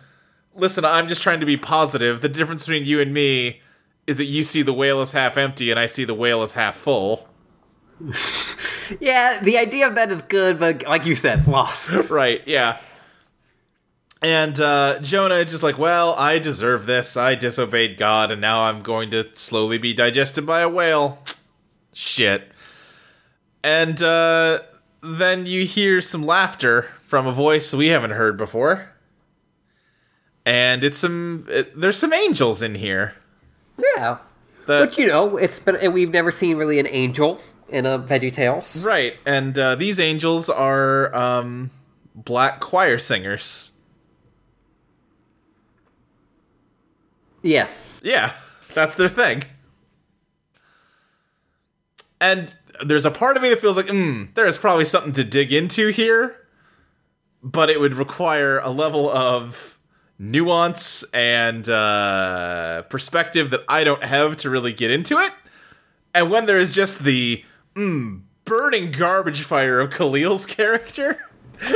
listen, I'm just trying to be positive. The difference between you and me is that you see the whale as half empty and I see the whale as half full. Yeah, the idea of that is good, but like you said, lost. Right, yeah. And uh, Jonah is just like, well, I deserve this. I disobeyed God, and now I'm going to slowly be digested by a whale. Shit. And uh, then you hear some laughter from a voice we haven't heard before. And it's some... It, there's some angels in here. Yeah. The, but, you know, it's been, we've never seen really an angel in a VeggieTales. Right, and uh, these angels are um, black choir singers. Yes. Yeah, that's their thing. And there's a part of me that feels like, hmm, there is probably something to dig into here, but it would require a level of nuance and uh, perspective that I don't have to really get into it. And when there is just the mm, burning garbage fire of Khalil's character,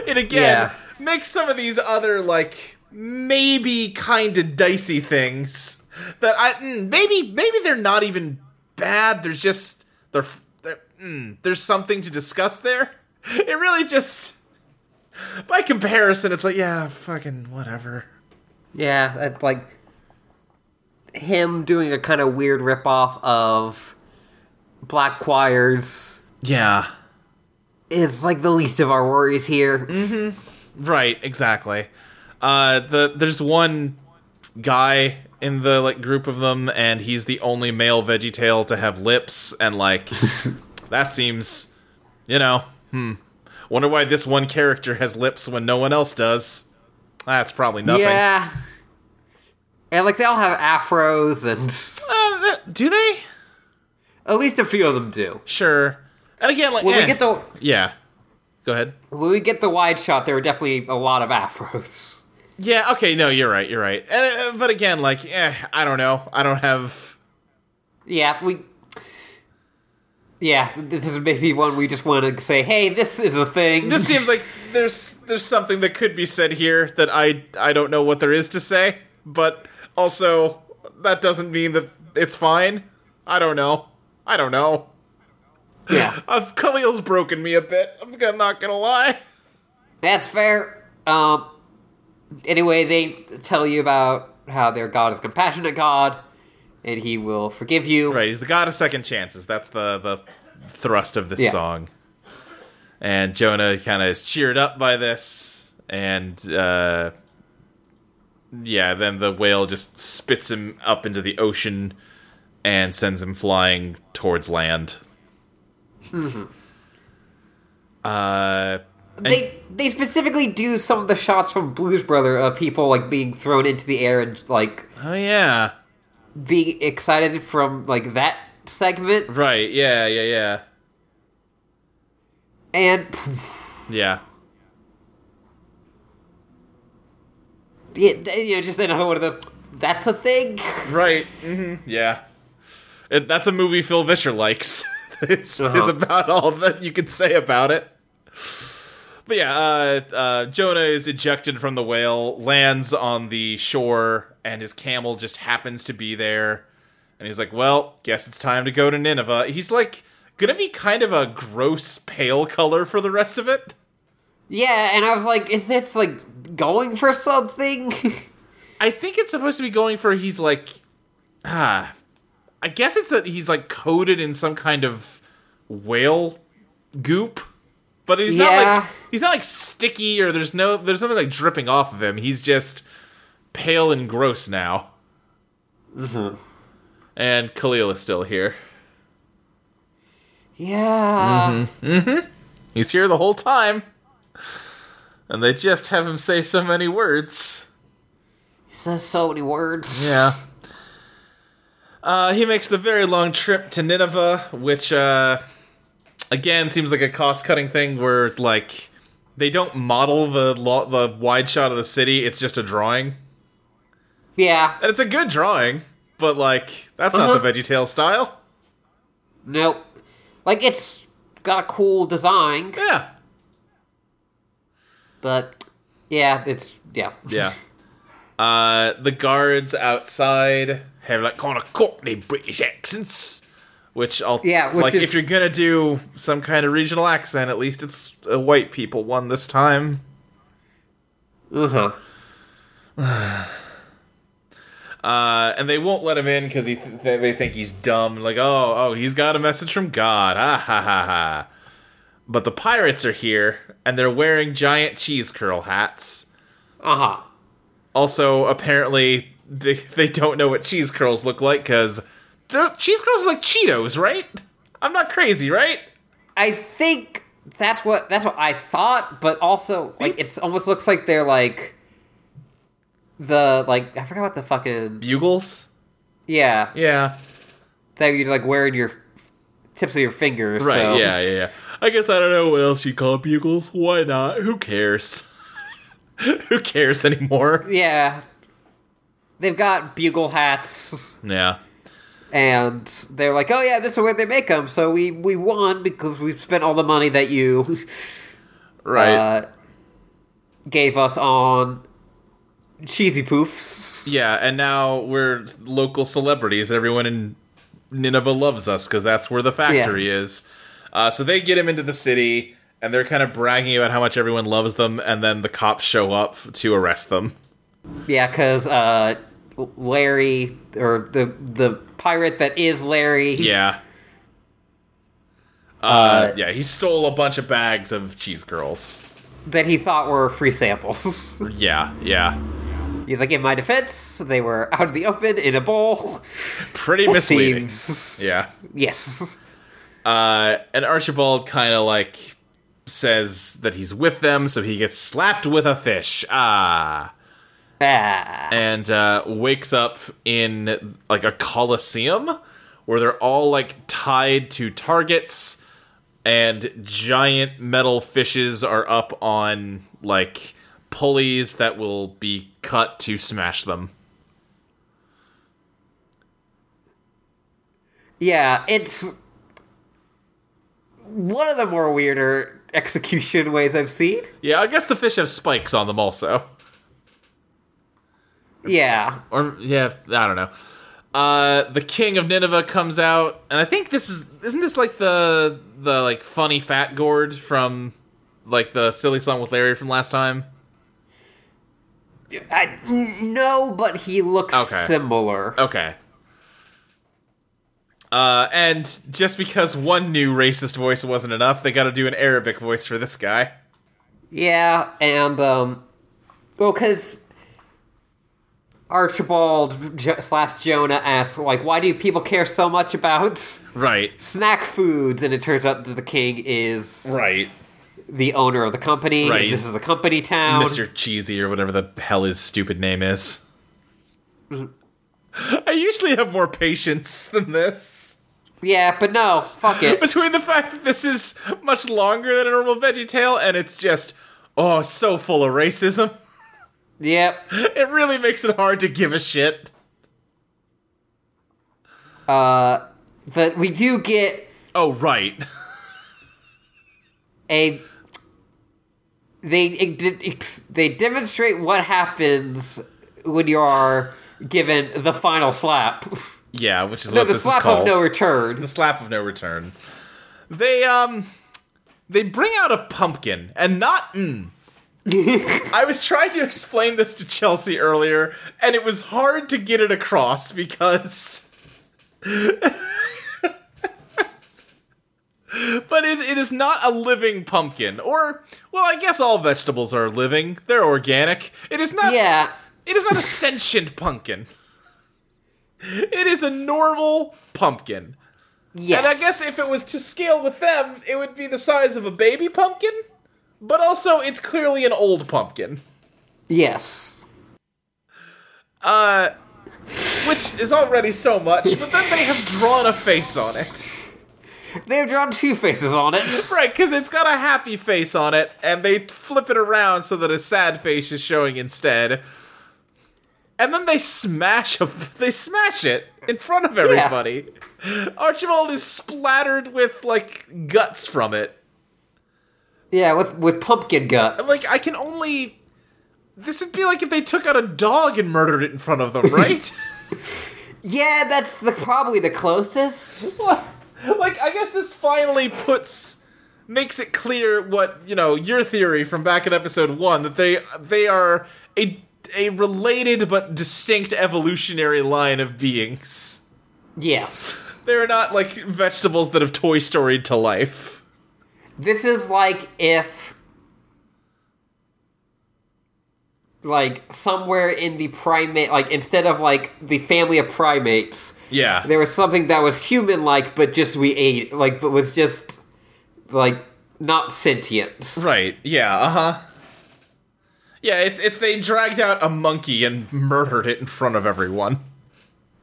it again yeah. makes some of these other, like... maybe kind of dicey things that I maybe maybe they're not even bad. There's just they're, they're, mm, there's something to discuss there. It really just, by comparison, it's like, yeah, fucking whatever. Yeah, like him doing a kind of weird ripoff of Black Choirs. Yeah. Is like the least of our worries here. Mm-hmm. Right, exactly. Uh, the there's one guy in the like group of them, and he's the only male VeggieTale to have lips, and like that seems, you know, hmm. Wonder why this one character has lips when no one else does. That's probably nothing. Yeah. And like they all have afros and uh, th- do they? At least a few of them do. Sure. And again, like when eh. we get the yeah, go ahead. When we get the wide shot, there were definitely a lot of afros. Yeah. Okay. No, you're right. You're right. And, uh, but again, like, eh, I don't know. I don't have. Yeah. We. Yeah. This is maybe one we just want to say. Hey, this is a thing. This seems like there's there's something that could be said here that I I don't know what there is to say, but also that doesn't mean that it's fine. I don't know. I don't know. Yeah, I've, Khalil's broken me a bit. I'm gonna, not gonna lie. That's fair. Um, anyway, they tell you about how their god is a compassionate god, and he will forgive you. Right, he's the god of second chances. That's the, the thrust of this yeah. song. And Jonah kind of is cheered up by this, and uh, yeah, then the whale just spits him up into the ocean and sends him flying towards land. Mm-hmm. Uh, they they specifically do some of the shots from Blues Brother of people like being thrown into the air and like oh yeah being excited from like that segment. Right. Yeah. Yeah. Yeah. And yeah, yeah, you know, just another one of those. That's a thing. Right. Mm-hmm. Yeah. It, that's a movie Phil Vischer likes. It's, uh-huh. it's about all that you can say about it. But yeah, uh, uh, Jonah is ejected from the whale, lands on the shore, and his camel just happens to be there. And he's like, well, guess it's time to go to Nineveh. He's like, gonna be kind of a gross pale color for the rest of it. Yeah, and I was like, is this like going for something? I think it's supposed to be going for he's like, ah... I guess it's that he's, like, coated in some kind of whale goop. But he's yeah. not, like, he's not, like, sticky or there's no, there's nothing, like, dripping off of him. He's just pale and gross now. Mm-hmm. And Khalil is still here. Yeah. Mm-hmm. Mm-hmm. He's here the whole time. And they just have him say so many words. He says so many words. Yeah. Uh, he makes the very long trip to Nineveh, which, uh, again, seems like a cost-cutting thing where, like, they don't model the lo- the wide shot of the city, it's just a drawing. Yeah. And it's a good drawing, but, like, that's uh-huh. not the VeggieTales style. Nope. Like, it's got a cool design. Yeah. But, yeah, it's, yeah. Yeah. Uh, the guards outside... have like kind of Cockney British accents, which I'll yeah, which like is, if you're gonna do some kind of regional accent, at least it's a white people one this time. Uh huh. Uh, and they won't let him in because he th- they think he's dumb. Like oh oh he's got a message from God. Ah ha ha ha. But the pirates are here and they're wearing giant cheese curl hats. Uh huh. Also apparently. They, they don't know what cheese curls look like, because cheese curls are like Cheetos, right? I'm not crazy, right? I think that's what that's what I thought, but also, like, it almost looks like they're, like, the, like, I forgot what the fucking... Bugles? Yeah. Yeah. That you're, like, wearing your tips of your fingers, right, so... Right, yeah, yeah, yeah. I guess I don't know what else you call bugles. Why not? Who cares? Who cares anymore? Yeah. They've got bugle hats. Yeah. And they're like, oh yeah, this is where they make them, so we, we won because we've spent all the money that you right. uh, gave us on cheesy poofs. Yeah, and now we're local celebrities. Everyone in Nineveh loves us because that's where the factory yeah. is. Uh, so they get him into the city, and they're kind of bragging about how much everyone loves them, and then the cops show up to arrest them. Yeah, because uh, Larry, or the the pirate that is Larry. Yeah. Uh, uh, yeah, he stole a bunch of bags of cheese girls. That he thought were free samples. yeah, yeah. He's like, in my defense, they were out in the open in a bowl. Pretty that misleading. Seems... Yeah. Yes. Uh, and Archibald kind of, like, says that he's with them, so he gets slapped with a fish. Ah. Ah. And uh, wakes up in, like, a coliseum where they're all, like, tied to targets, and giant metal fishes are up on, like, pulleys that will be cut to smash them. Yeah, it's... one of the more weirder execution ways I've seen. Yeah, I guess the fish have spikes on them also. Yeah. Or, yeah, I don't know. Uh, the king of Nineveh comes out, and I think this is... Isn't this like the, the like funny fat gourd from, like, the silly song with Larry from last time? I, no, but he looks okay. similar. Okay. Uh, and just because one new racist voice wasn't enough, they gotta do an Arabic voice for this guy. Yeah, and, um... well, because Archibald jo- slash Jonah asked, like, why do people care so much about... Right. Snack foods, and it turns out that the king is... Right. The owner of the company. Right. This is a company town. Mister Cheesy, or whatever the hell his stupid name is. I usually have more patience than this. Yeah, but no, fuck it. Between the fact that this is much longer than a normal VeggieTale, and it's just, oh, so full of racism. Yep. It really makes it hard to give a shit. Uh, but we do get... Oh, right. a... They, they demonstrate what happens when you are... given the final slap. Yeah, which is no, what this is called. The slap of no return. The slap of no return. They, um... They bring out a pumpkin, and not... Mm. I was trying to explain this to Chelsea earlier, and it was hard to get it across, because... but it, it is not a living pumpkin. Or, well, I guess all vegetables are living. They're organic. It is not... Yeah. It is not a sentient pumpkin. It is a normal pumpkin. Yes. And I guess if it was to scale with them, it would be the size of a baby pumpkin. But also, it's clearly an old pumpkin. Yes. Uh, which is already so much, but then they have drawn a face on it. They've drawn two faces on it. Right, because it's got a happy face on it, and they flip it around so that a sad face is showing instead. And then they smash a, they smash it in front of everybody. Yeah. Archibald is splattered with, like, guts from it. Yeah, with with pumpkin guts. And, like, I can only... This would be like if they took out a dog and murdered it in front of them, right? Yeah, that's the, probably the closest. Like, I guess this finally puts... makes it clear what, you know, your theory from back in episode one, that they they are a... a related but distinct evolutionary line of beings. Yes. They're not, like, vegetables that have Toy Storied to life. This is like if... like, somewhere in the primate... like, instead of, like, the family of primates... Yeah. There was something that was human-like, but just we ate... like, but was just, like, not sentient. Right, yeah, uh-huh. Yeah, it's it's they dragged out a monkey and murdered it in front of everyone.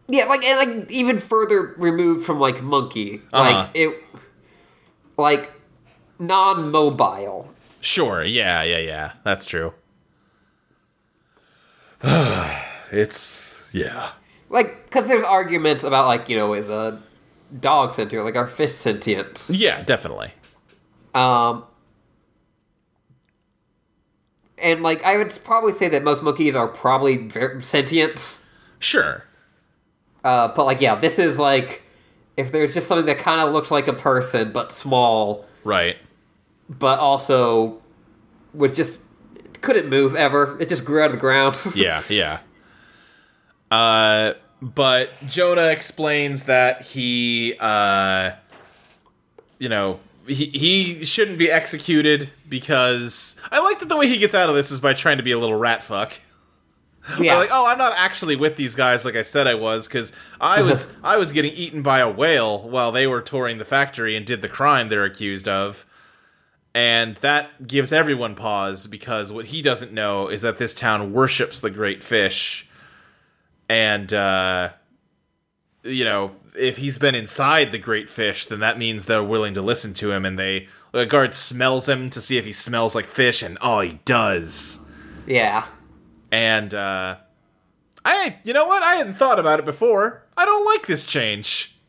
Yeah, like and like even further removed from like monkey, uh-huh. like it, like non-mobile. Sure. Yeah. Yeah. Yeah. That's true. It's yeah. Like, because there's arguments about, like, you know, is a dog sentient? Like, are fish sentient? Yeah, definitely. Um. And, like, I would probably say that most monkeys are probably very sentient. Sure. Uh, but, like, yeah, this is, like, if there's just something that kind of looked like a person but small, right? But also was just couldn't move ever. It just grew out of the ground. yeah, yeah. Uh, but Jonah explains that he, uh, you know, he he shouldn't be executed because I like that the way he gets out of this is by trying to be a little rat fuck. Yeah. Like, oh, I'm not actually with these guys like I said I was, because I was I was getting eaten by a whale while they were touring the factory and did the crime they're accused of. And that gives everyone pause, because what he doesn't know is that this town worships the great fish. And, uh, you know, if he's been inside the great fish, then that means they're willing to listen to him. And they the guard smells him to see if he smells like fish, and oh, he does. Yeah. And, uh, I, you know what? I hadn't thought about it before. I don't like this change.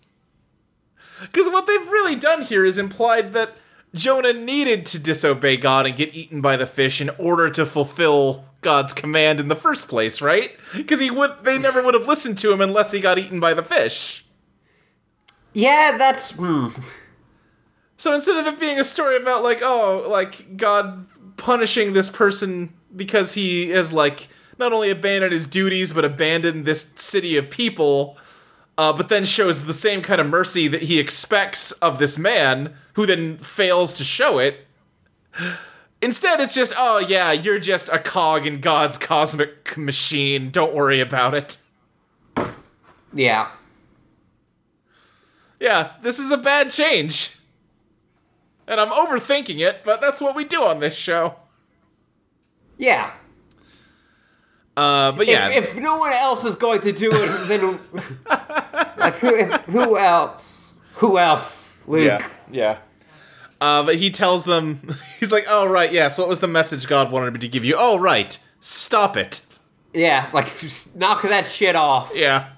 Because what they've really done here is implied that Jonah needed to disobey God and get eaten by the fish in order to fulfill God's command in the first place, right? Because he would, they never would have listened to him unless he got eaten by the fish. Yeah, that's... Hmm. So instead of it being a story about, like, oh, like, God punishing this person because he has, like, not only abandoned his duties, but abandoned this city of people, uh, but then shows the same kind of mercy that he expects of this man, who then fails to show it. Instead, it's just, oh, yeah, you're just a cog in God's cosmic machine. Don't worry about it. Yeah. Yeah, this is a bad change. And I'm overthinking it, but that's what we do on this show. Yeah. Uh, but yeah. If, if no one else is going to do it, then... like, who, who else? Who else, Luke? Yeah, yeah. Uh, but he tells them... He's like, oh, right, yes, what was the message God wanted me to give you? Oh, right, stop it. Yeah, like, knock that shit off. Yeah.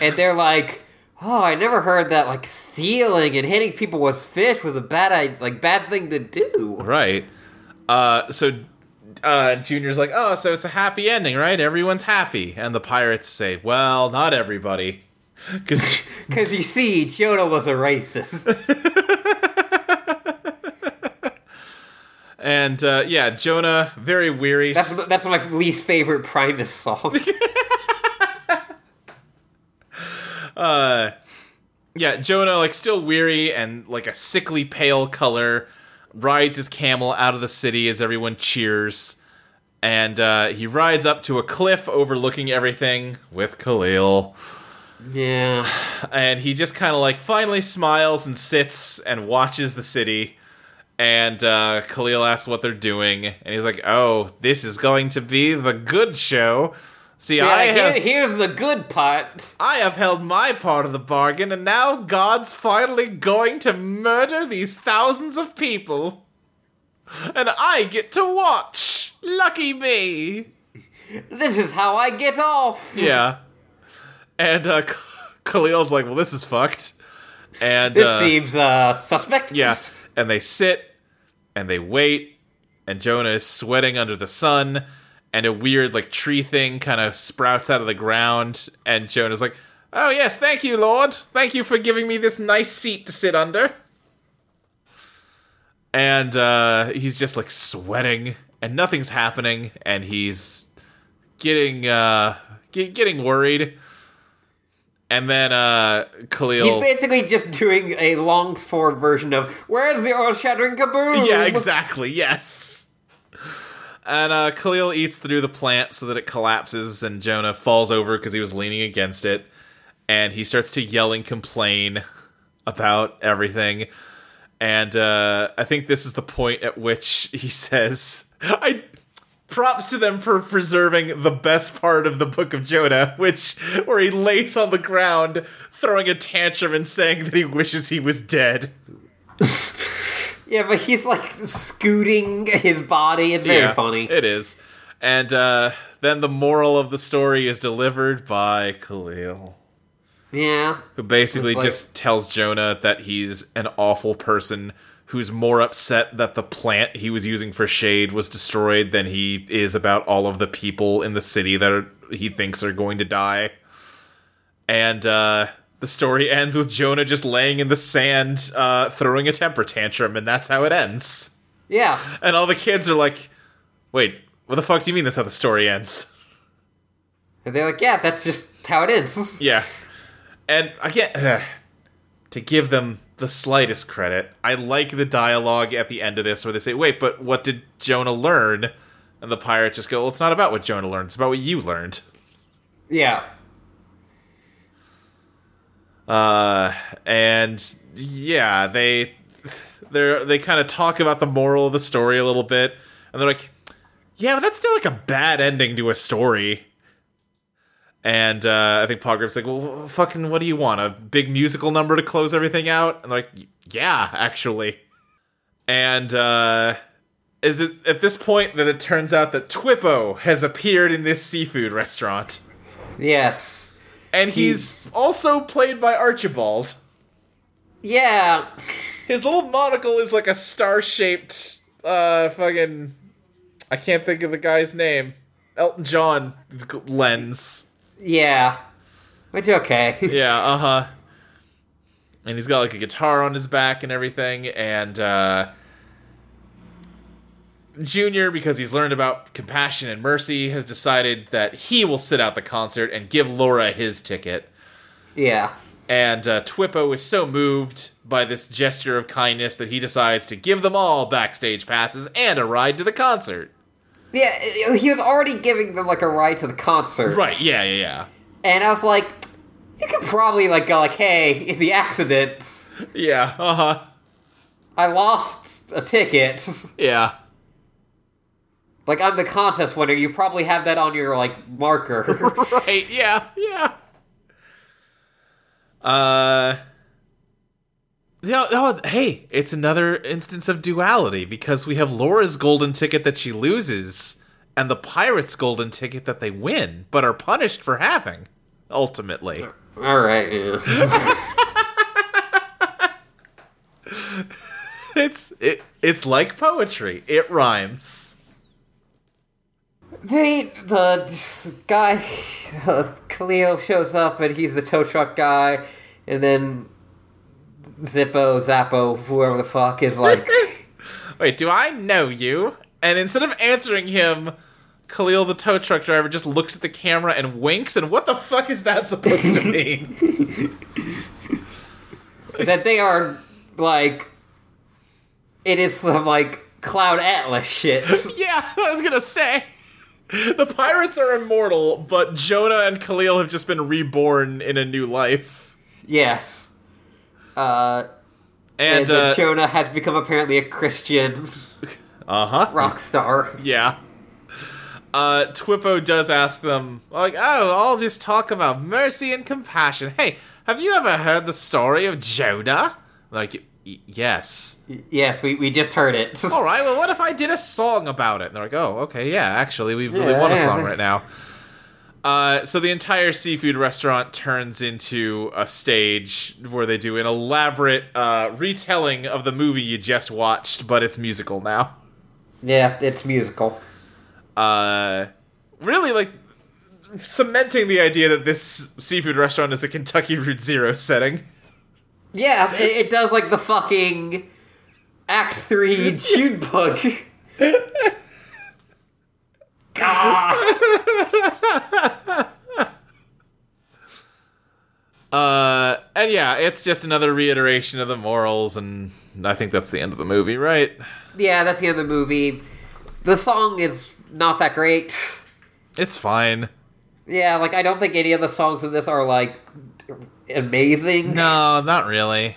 And they're like, oh, I never heard that, like, stealing and hitting people with fish was a bad, like, bad thing to do. Right. Uh, so... Uh, Junior's like, oh, so it's a happy ending, right? Everyone's happy. And the pirates say, well, not everybody. Because you see, Jonah was a racist. And, uh, yeah, Jonah, very weary. That's, that's my least favorite Primus song. uh, yeah, Jonah, like, still weary and, like, a sickly pale color, rides his camel out of the city as everyone cheers. And uh, he rides up to a cliff overlooking everything with Khalil. Yeah. And he just kind of like finally smiles and sits and watches the city. And uh, Khalil asks what they're doing. And he's like, oh, this is going to be the good show. See, yeah, I have, here's the good part. I have held my part of the bargain, and now God's finally going to murder these thousands of people. And I get to watch. Lucky me. This is how I get off. Yeah. And uh, Khalil's like, well, this is fucked. And This uh, seems uh, suspect. Yeah. And they sit, and they wait, and Jonah is sweating under the sun. And a weird, like, tree thing kind of sprouts out of the ground. And Jonah's like, oh, yes, thank you, Lord. Thank you for giving me this nice seat to sit under. And uh, he's just, like, sweating. And nothing's happening. And he's getting uh, get, getting worried. And then uh, Khalil... He's basically just doing a long-form version of, where's the earth-shattering kaboom? Yeah, exactly, yes. And uh, Khalil eats through the plant so that it collapses, and Jonah falls over because he was leaning against it. And he starts to yell and complain about everything. And uh, I think this is the point at which he says, "I props to them for preserving the best part of the Book of Jonah, which where he lays on the ground, throwing a tantrum and saying that he wishes he was dead." Yeah, but he's, like, scooting his body. It's very yeah, funny. It is. And uh, then the moral of the story is delivered by Khalil. Yeah. Who basically like, just tells Jonah that he's an awful person who's more upset that the plant he was using for shade was destroyed than he is about all of the people in the city that are, he thinks are going to die. And uh, The story ends with Jonah just laying in the sand, uh, throwing a temper tantrum, and that's how it ends. Yeah. And all the kids are like, wait, what the fuck do you mean that's how the story ends? And they're like, yeah, that's just how it is. Yeah. And I can't, uh, to give them the slightest credit, I like the dialogue at the end of this where they say, wait, but what did Jonah learn? And the pirates just go, well, it's not about what Jonah learned, it's about what you learned. Yeah. Uh, and yeah, they, they're, they kind of talk about the moral of the story a little bit, and they're like, yeah, but that's still like a bad ending to a story. And uh, I think Pa Grape's like, well, fucking, what do you want? A big musical number to close everything out? And they're like, yeah, actually. And uh, is it at this point that it turns out that Twippo has appeared in this seafood restaurant? Yes. And he's, he's also played by Archibald. Yeah. His little monocle is like a star-shaped uh, fucking... I can't think of the guy's name. Elton John lens. Yeah. Which, okay. Yeah, uh-huh. And he's got, like, a guitar on his back and everything, and, uh... Junior, because he's learned about compassion and mercy, has decided that he will sit out the concert and give Laura his ticket. Yeah. And, uh, Twippo is so moved by this gesture of kindness that he decides to give them all backstage passes and a ride to the concert. Yeah, he was already giving them, like, a ride to the concert. Right, yeah, yeah, yeah. And I was like, you could probably, like, go, like, hey, in the accident... Yeah, uh-huh. I lost a ticket. Yeah. Like, I'm the contest winner, you probably have that on your, like, marker. Right, yeah, yeah. Uh... No, no, hey, it's another instance of duality, because we have Laura's golden ticket that she loses, and the pirates' golden ticket that they win, but are punished for having, ultimately. All right, yeah. it's, it, it's like poetry. It rhymes. They, the guy, uh, Khalil shows up, and he's the tow truck guy, and then... Zippo, Zappo, whoever the fuck is like... Wait, do I know you? And instead of answering him, Khalil the tow truck driver just looks at the camera and winks, and what the fuck is that supposed to mean? That they are, like... It is some, like, Cloud Atlas shit. Yeah, I was gonna say. The pirates are immortal, but Jonah and Khalil have just been reborn in a new life. Yes. Uh, and, and uh, Jonah has become apparently a Christian uh-huh. rock star. Yeah. Uh, Twippo does ask them, like, oh, all this talk about mercy and compassion. Hey, have you ever heard the story of Jonah? Like, y- yes. Y- yes, we, we just heard it. All right, well, what if I did a song about it? And they're like, oh, okay, yeah, actually, we really yeah, want a song right now. Uh, so the entire seafood restaurant turns into a stage where they do an elaborate uh, retelling of the movie you just watched, but it's musical now. Yeah, it's musical. Uh, really, like, cementing the idea that this seafood restaurant is a Kentucky Route Zero setting. Yeah, it, it does, like, the fucking Act three June bug. God. uh, and yeah, it's just another reiteration of the morals, and I think that's the end of the movie, right? Yeah, that's the end of the movie. The song is not that great. It's fine. Yeah, like, I don't think any of the songs in this are, like, amazing. No, not really.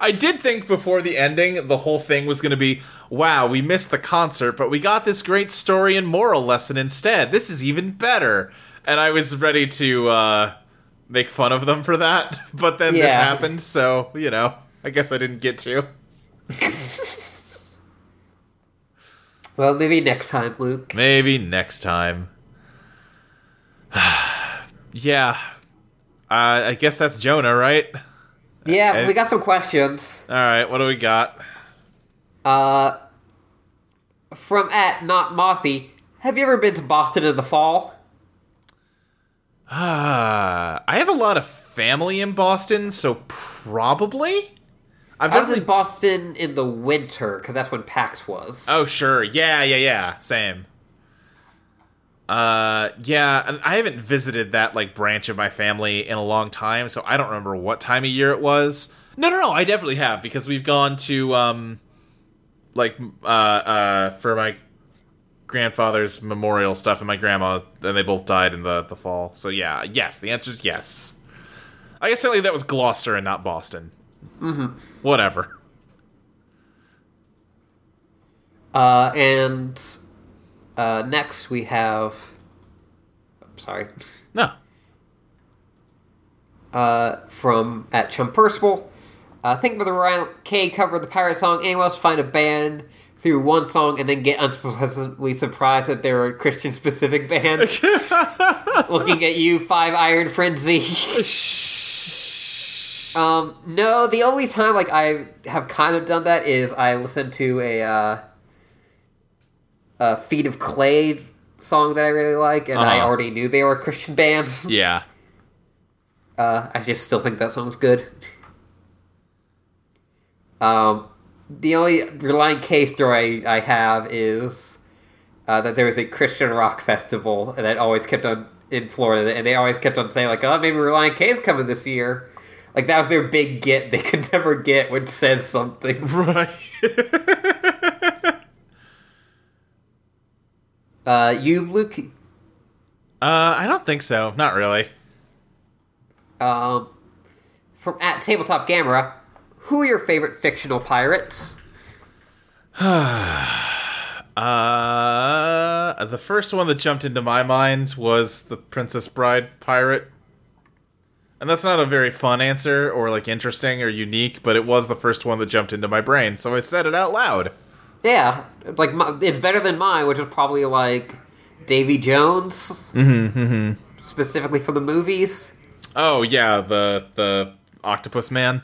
I did think before the ending, the whole thing was going to be, wow, we missed the concert, but we got this great story and moral lesson instead. This is even better. And I was ready to uh, make fun of them for that, but then yeah. This happened, so, you know, I guess I didn't get to. Well, maybe next time, Luke. Maybe next time. Yeah. Uh, I guess that's Jonah, right? Yeah, and we got some questions. All right, what do we got? Uh, from at Not Mothy, have you ever been to Boston in the fall? Uh, I have a lot of family in Boston, so probably. I've I was definitely... in Boston in the winter, because that's when PAX was. Oh, sure. Yeah, yeah, yeah. Same. Uh, yeah, and I haven't visited that, like, branch of my family in a long time, so I don't remember what time of year it was. No, no, no, I definitely have, because we've gone to, um, like, uh, uh, for my grandfather's memorial stuff and my grandma, and they both died in the, the fall. So, yeah, yes, the answer is yes. I guess certainly that was Gloucester and not Boston. Mm-hmm. Whatever. Uh, and, uh, next we have... I'm sorry. No. Uh, from at Chumpercible. Uh, think about the Relient K cover of the pirate song. Anyone else find a band through one song and then get unpleasantly surprised that they're a Christian specific band? Looking at you, Five Iron Frenzy. um, no, the only time like I have kind of done that is I listened to a, uh, a Feet of Clay song that I really like, and uh-huh. I already knew they were a Christian band. Yeah. Uh, I just still think that song's good. Um, the only Relient K story I, I have is uh, that there was a Christian rock festival that always kept on in Florida, and they always kept on saying, like, oh, maybe Relient K is coming this year. Like, that was their big get they could never get, which says something. Right. uh, you, Luke? Uh, I don't think so. Not really. Um, from at Tabletop Gamera, who are your favorite fictional pirates? uh, the first one that jumped into my mind was the Princess Bride pirate. And that's not a very fun answer or, like, interesting or unique, but it was the first one that jumped into my brain, so I said it out loud. Yeah, like, it's better than mine, which is probably, like, Davy Jones. Mm-hmm, mm-hmm. Specifically for the movies. Oh, yeah, the the octopus man.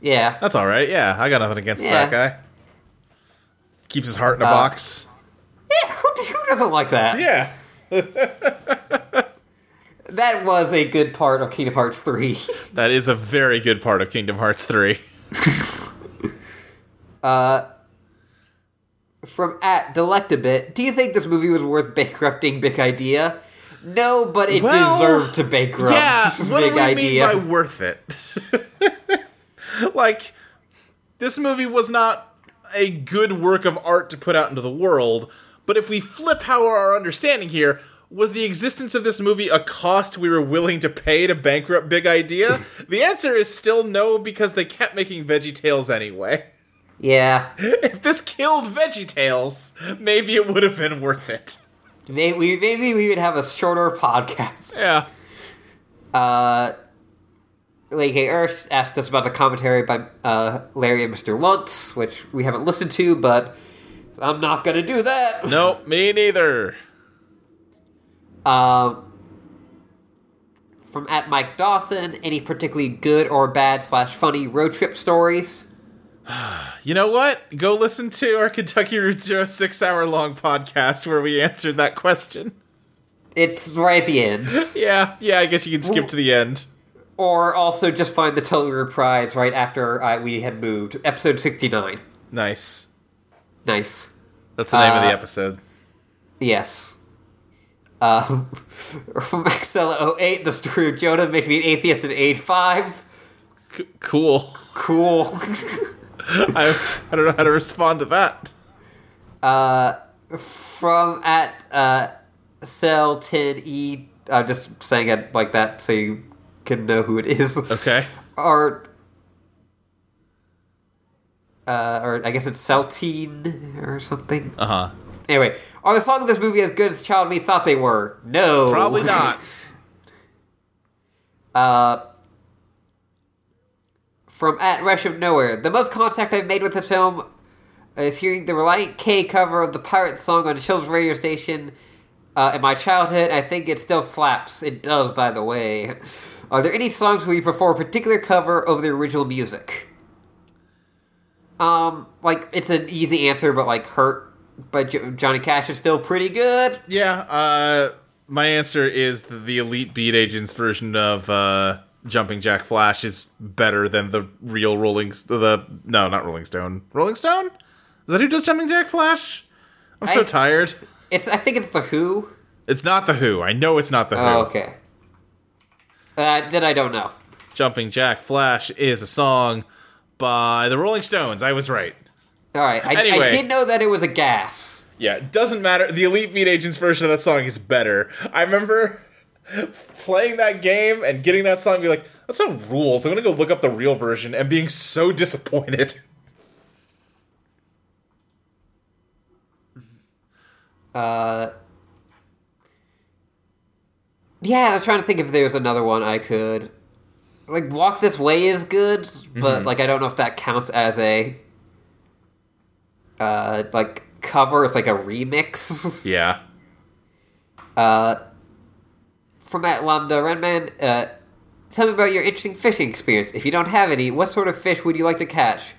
Yeah. That's all right, yeah. I got nothing against yeah. that guy. Keeps his heart in a uh, box. Yeah, who, who doesn't like that? Yeah. That was a good part of Kingdom Hearts three. That is a very good part of Kingdom Hearts three. uh, from at Delectabit, do you think this movie was worth bankrupting Big Idea? No, but it well, deserved to bankrupt. Yeah, what Big do we Idea. Mean by worth it? Like, this movie was not a good work of art to put out into the world, but if we flip how our understanding here, was the existence of this movie a cost we were willing to pay to bankrupt Big Idea? The answer is still no, because they kept making VeggieTales anyway. Yeah. If this killed VeggieTales, maybe it would have been worth it. Maybe, maybe we would have a shorter podcast. Yeah. Uh, Lake A. Erst asked us about the commentary by uh, Larry and Mister Lunt, which we haven't listened to, but I'm not going to do that. Nope, me neither. Um, from at Mike Dawson, any particularly good or bad slash funny road trip stories? You know what? Go listen to our Kentucky Route Zero six-hour long podcast where we answered that question. It's right at the end. yeah, yeah. I guess you can skip to the end, or also just find the Telluride Prize right after uh, we had moved. Episode sixty-nine. Nice, nice. That's the name uh, of the episode. Yes. Uh, from Excel oh eight, the story of Jonah makes me an atheist at age five. C- cool. Cool. I, I don't know how to respond to that. Uh, from at uh, cell ten E, I'm just saying it like that so you can know who it is. Okay. Or, uh, or I guess it's Celtine or something. Uh huh. Anyway, are the songs of this movie as good as Child Me thought they were? No, probably not. uh. From at Rush of Nowhere, the most contact I've made with this film is hearing the Relient K cover of the pirate song on a children's radio station uh, in my childhood. I think it still slaps. It does, by the way. Are there any songs where you perform a particular cover over the original music? Um, like, it's an easy answer, but like Hurt by jo- Johnny Cash is still pretty good. Yeah, uh, my answer is that the Elite Beat Agents version of uh, Jumping Jack Flash is better than the real Rolling... St- the No, not Rolling Stone. Rolling Stone? Is that who does Jumping Jack Flash? I'm so I, tired. It's. I think it's The Who. It's not The Who. I know it's not The Who. Oh, okay. Uh, then I don't know. Jumping Jack Flash is a song by the Rolling Stones. I was right. All right. I, anyway. I did know that it was a gas. Yeah, it doesn't matter. The Elite Beat Agents version of that song is better. I remember playing that game and getting that song and be like, that's not rules. I'm going to go look up the real version and being so disappointed. Uh... Yeah, I was trying to think if there was another one I could... Like, Walk This Way is good, but, mm-hmm. like, I don't know if that counts as a... Uh, like, cover. It's like a remix. Yeah. Uh, from at Lambda Redman, uh, tell me about your interesting fishing experience. If you don't have any, what sort of fish would you like to catch?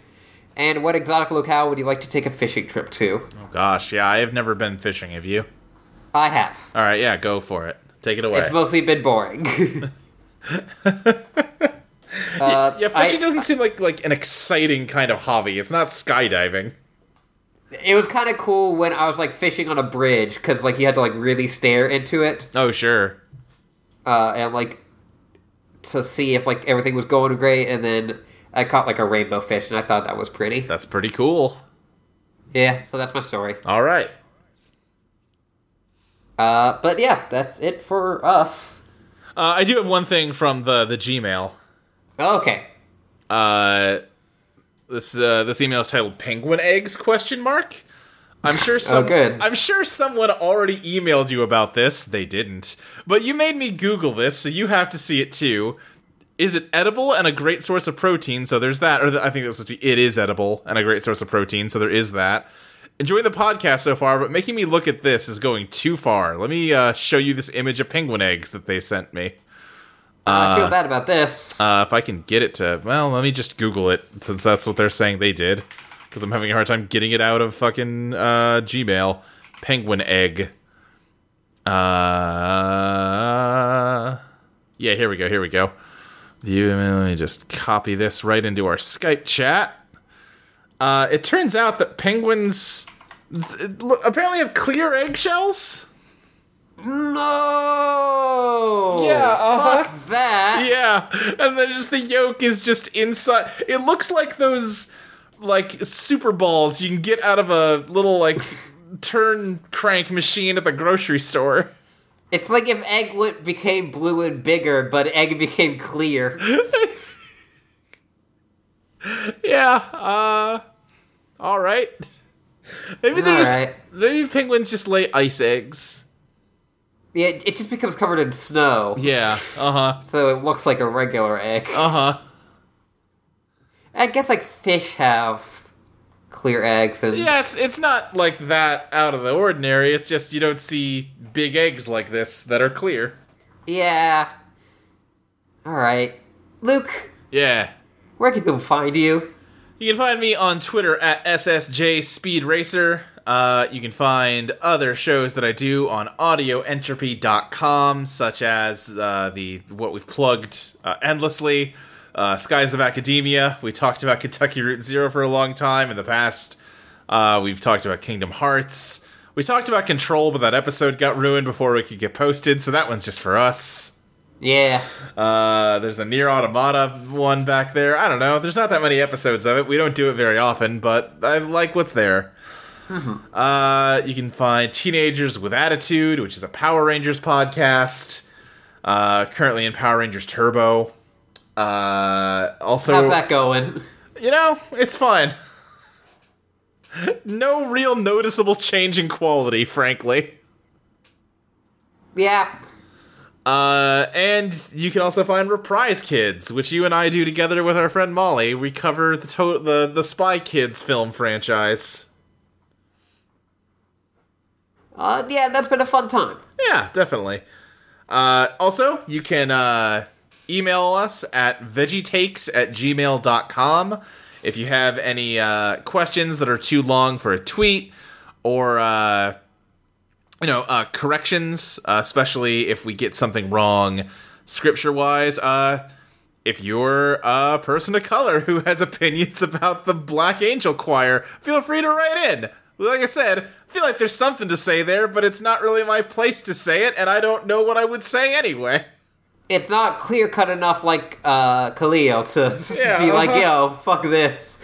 And what exotic locale would you like to take a fishing trip to? Oh, gosh, yeah, I have never been fishing, have you? I have. All right, yeah, go for it. Take it away. It's mostly been boring. uh, yeah, fishing I, doesn't I, seem like, like an exciting kind of hobby. It's not skydiving. It was kind of cool when I was like fishing on a bridge because like you had to like really stare into it. Oh sure. Uh, and like to see if like everything was going great, and then I caught like a rainbow fish, and I thought that was pretty. That's pretty cool. Yeah. So that's my story. All right. Uh, but yeah, that's it for us. Uh, I do have one thing from the, the Gmail. Oh, okay. Uh, this uh, this email is titled "Penguin Eggs?" Question mark. I'm sure. Some, oh, good. I'm sure someone already emailed you about this. They didn't, but you made me Google this, so you have to see it too. Is it edible and a great source of protein? So there's that. Or the, I think that's supposed to be. It is edible and a great source of protein. So there is that. Enjoying the podcast so far, but making me look at this is going too far. Let me uh, show you this image of penguin eggs that they sent me. Uh, I feel bad about this. Uh, if I can get it to... Well, let me just Google it, since that's what they're saying they did. Because I'm having a hard time getting it out of fucking uh, Gmail. Penguin egg. Uh, yeah, here we go, here we go. View. Let me just copy this right into our Skype chat. Uh, it turns out that penguins th- apparently have clear eggshells. No! Yeah, uh-huh. Fuck that! Yeah, and then just the yolk is just inside. It looks like those, like, super balls you can get out of a little, like, turn crank machine at the grocery store. It's like if egg would became blue and bigger, but egg became clear. Yeah, uh... All right. Maybe they're all just right. Maybe penguins just lay ice eggs. Yeah, it just becomes covered in snow. Yeah, uh-huh. So it looks like a regular egg. Uh-huh. I guess like fish have clear eggs and yeah, it's it's not like that out of the ordinary. It's just you don't see big eggs like this that are clear. Yeah. All right. Luke. Yeah. Where can people find you? You can find me on Twitter at S S J Speed Racer. Uh, you can find other shows that I do on audio entropy dot com, such as uh, the what we've plugged uh, endlessly, uh, Skies of Academia. We talked about Kentucky Route Zero for a long time in the past. Uh, we've talked about Kingdom Hearts. We talked about Control, but that episode got ruined before it could get posted, so that one's just for us. Yeah. Uh, there's a Nier Automata one back there. I don't know. There's not that many episodes of it. We don't do it very often, but I like what's there. Mm-hmm. Uh, you can find Teenagers with Attitude, which is a Power Rangers podcast. Uh, currently in Power Rangers Turbo. Uh, also, how's that going? You know, it's fine. No real noticeable change in quality, frankly. Yeah. Uh, and you can also find Reprise Kids, which you and I do together with our friend Molly. We cover the to- the, the Spy Kids film franchise. Uh, yeah, that's been a fun time. Yeah, definitely. Uh, also, you can, uh, email us at veggie takes at gmail dot com if you have any, uh, questions that are too long for a tweet, or, uh... you know, uh, corrections, uh, especially if we get something wrong scripture-wise. Uh, if you're a person of color who has opinions about the Black Angel Choir, feel free to write in. Like I said, I feel like there's something to say there, but it's not really my place to say it, and I don't know what I would say anyway. It's not clear-cut enough like uh, Khalil to yeah, be uh-huh. like, yo, fuck this.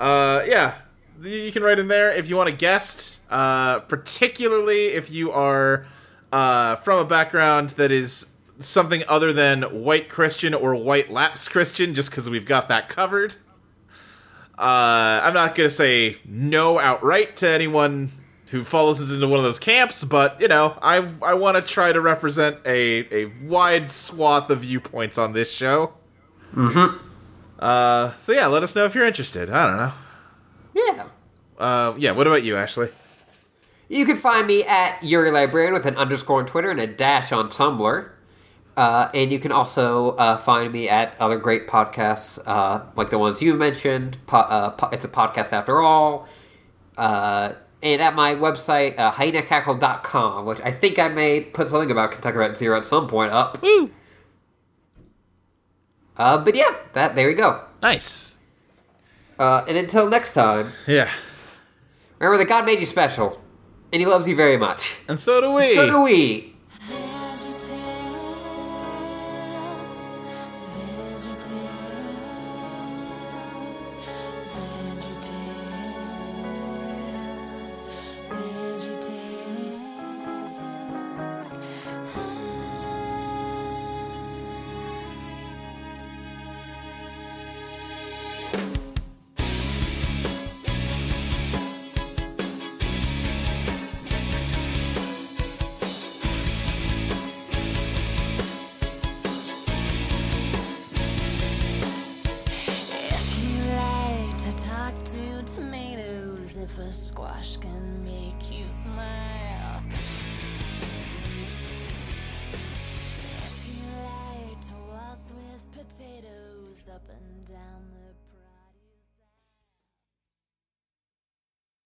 Uh, yeah, you can write in there if you want a guest, uh, particularly if you are uh, from a background that is something other than white Christian or white lapsed Christian, just because we've got that covered. Uh, I'm not going to say no outright to anyone who follows us into one of those camps, but, you know, I I want to try to represent a, a wide swath of viewpoints on this show. Mm-hmm. Uh, so, yeah, let us know if you're interested. I don't know. Yeah. Uh, yeah, what about you, Ashley? You can find me at Yuri Librarian with an underscore on Twitter and a dash on Tumblr. Uh, and you can also uh, find me at other great podcasts, uh, like the ones you've mentioned. Po- uh, po- it's a podcast after all. Uh, and at my website, uh, hyena cackle dot com, which I think I may put something about Kentucky Route Zero at some point up. Woo! Uh, but yeah, that there we go. Nice. Uh, and until next time. Yeah. Remember that God made you special, and He loves you very much. And so do we. And so do we. Up and down the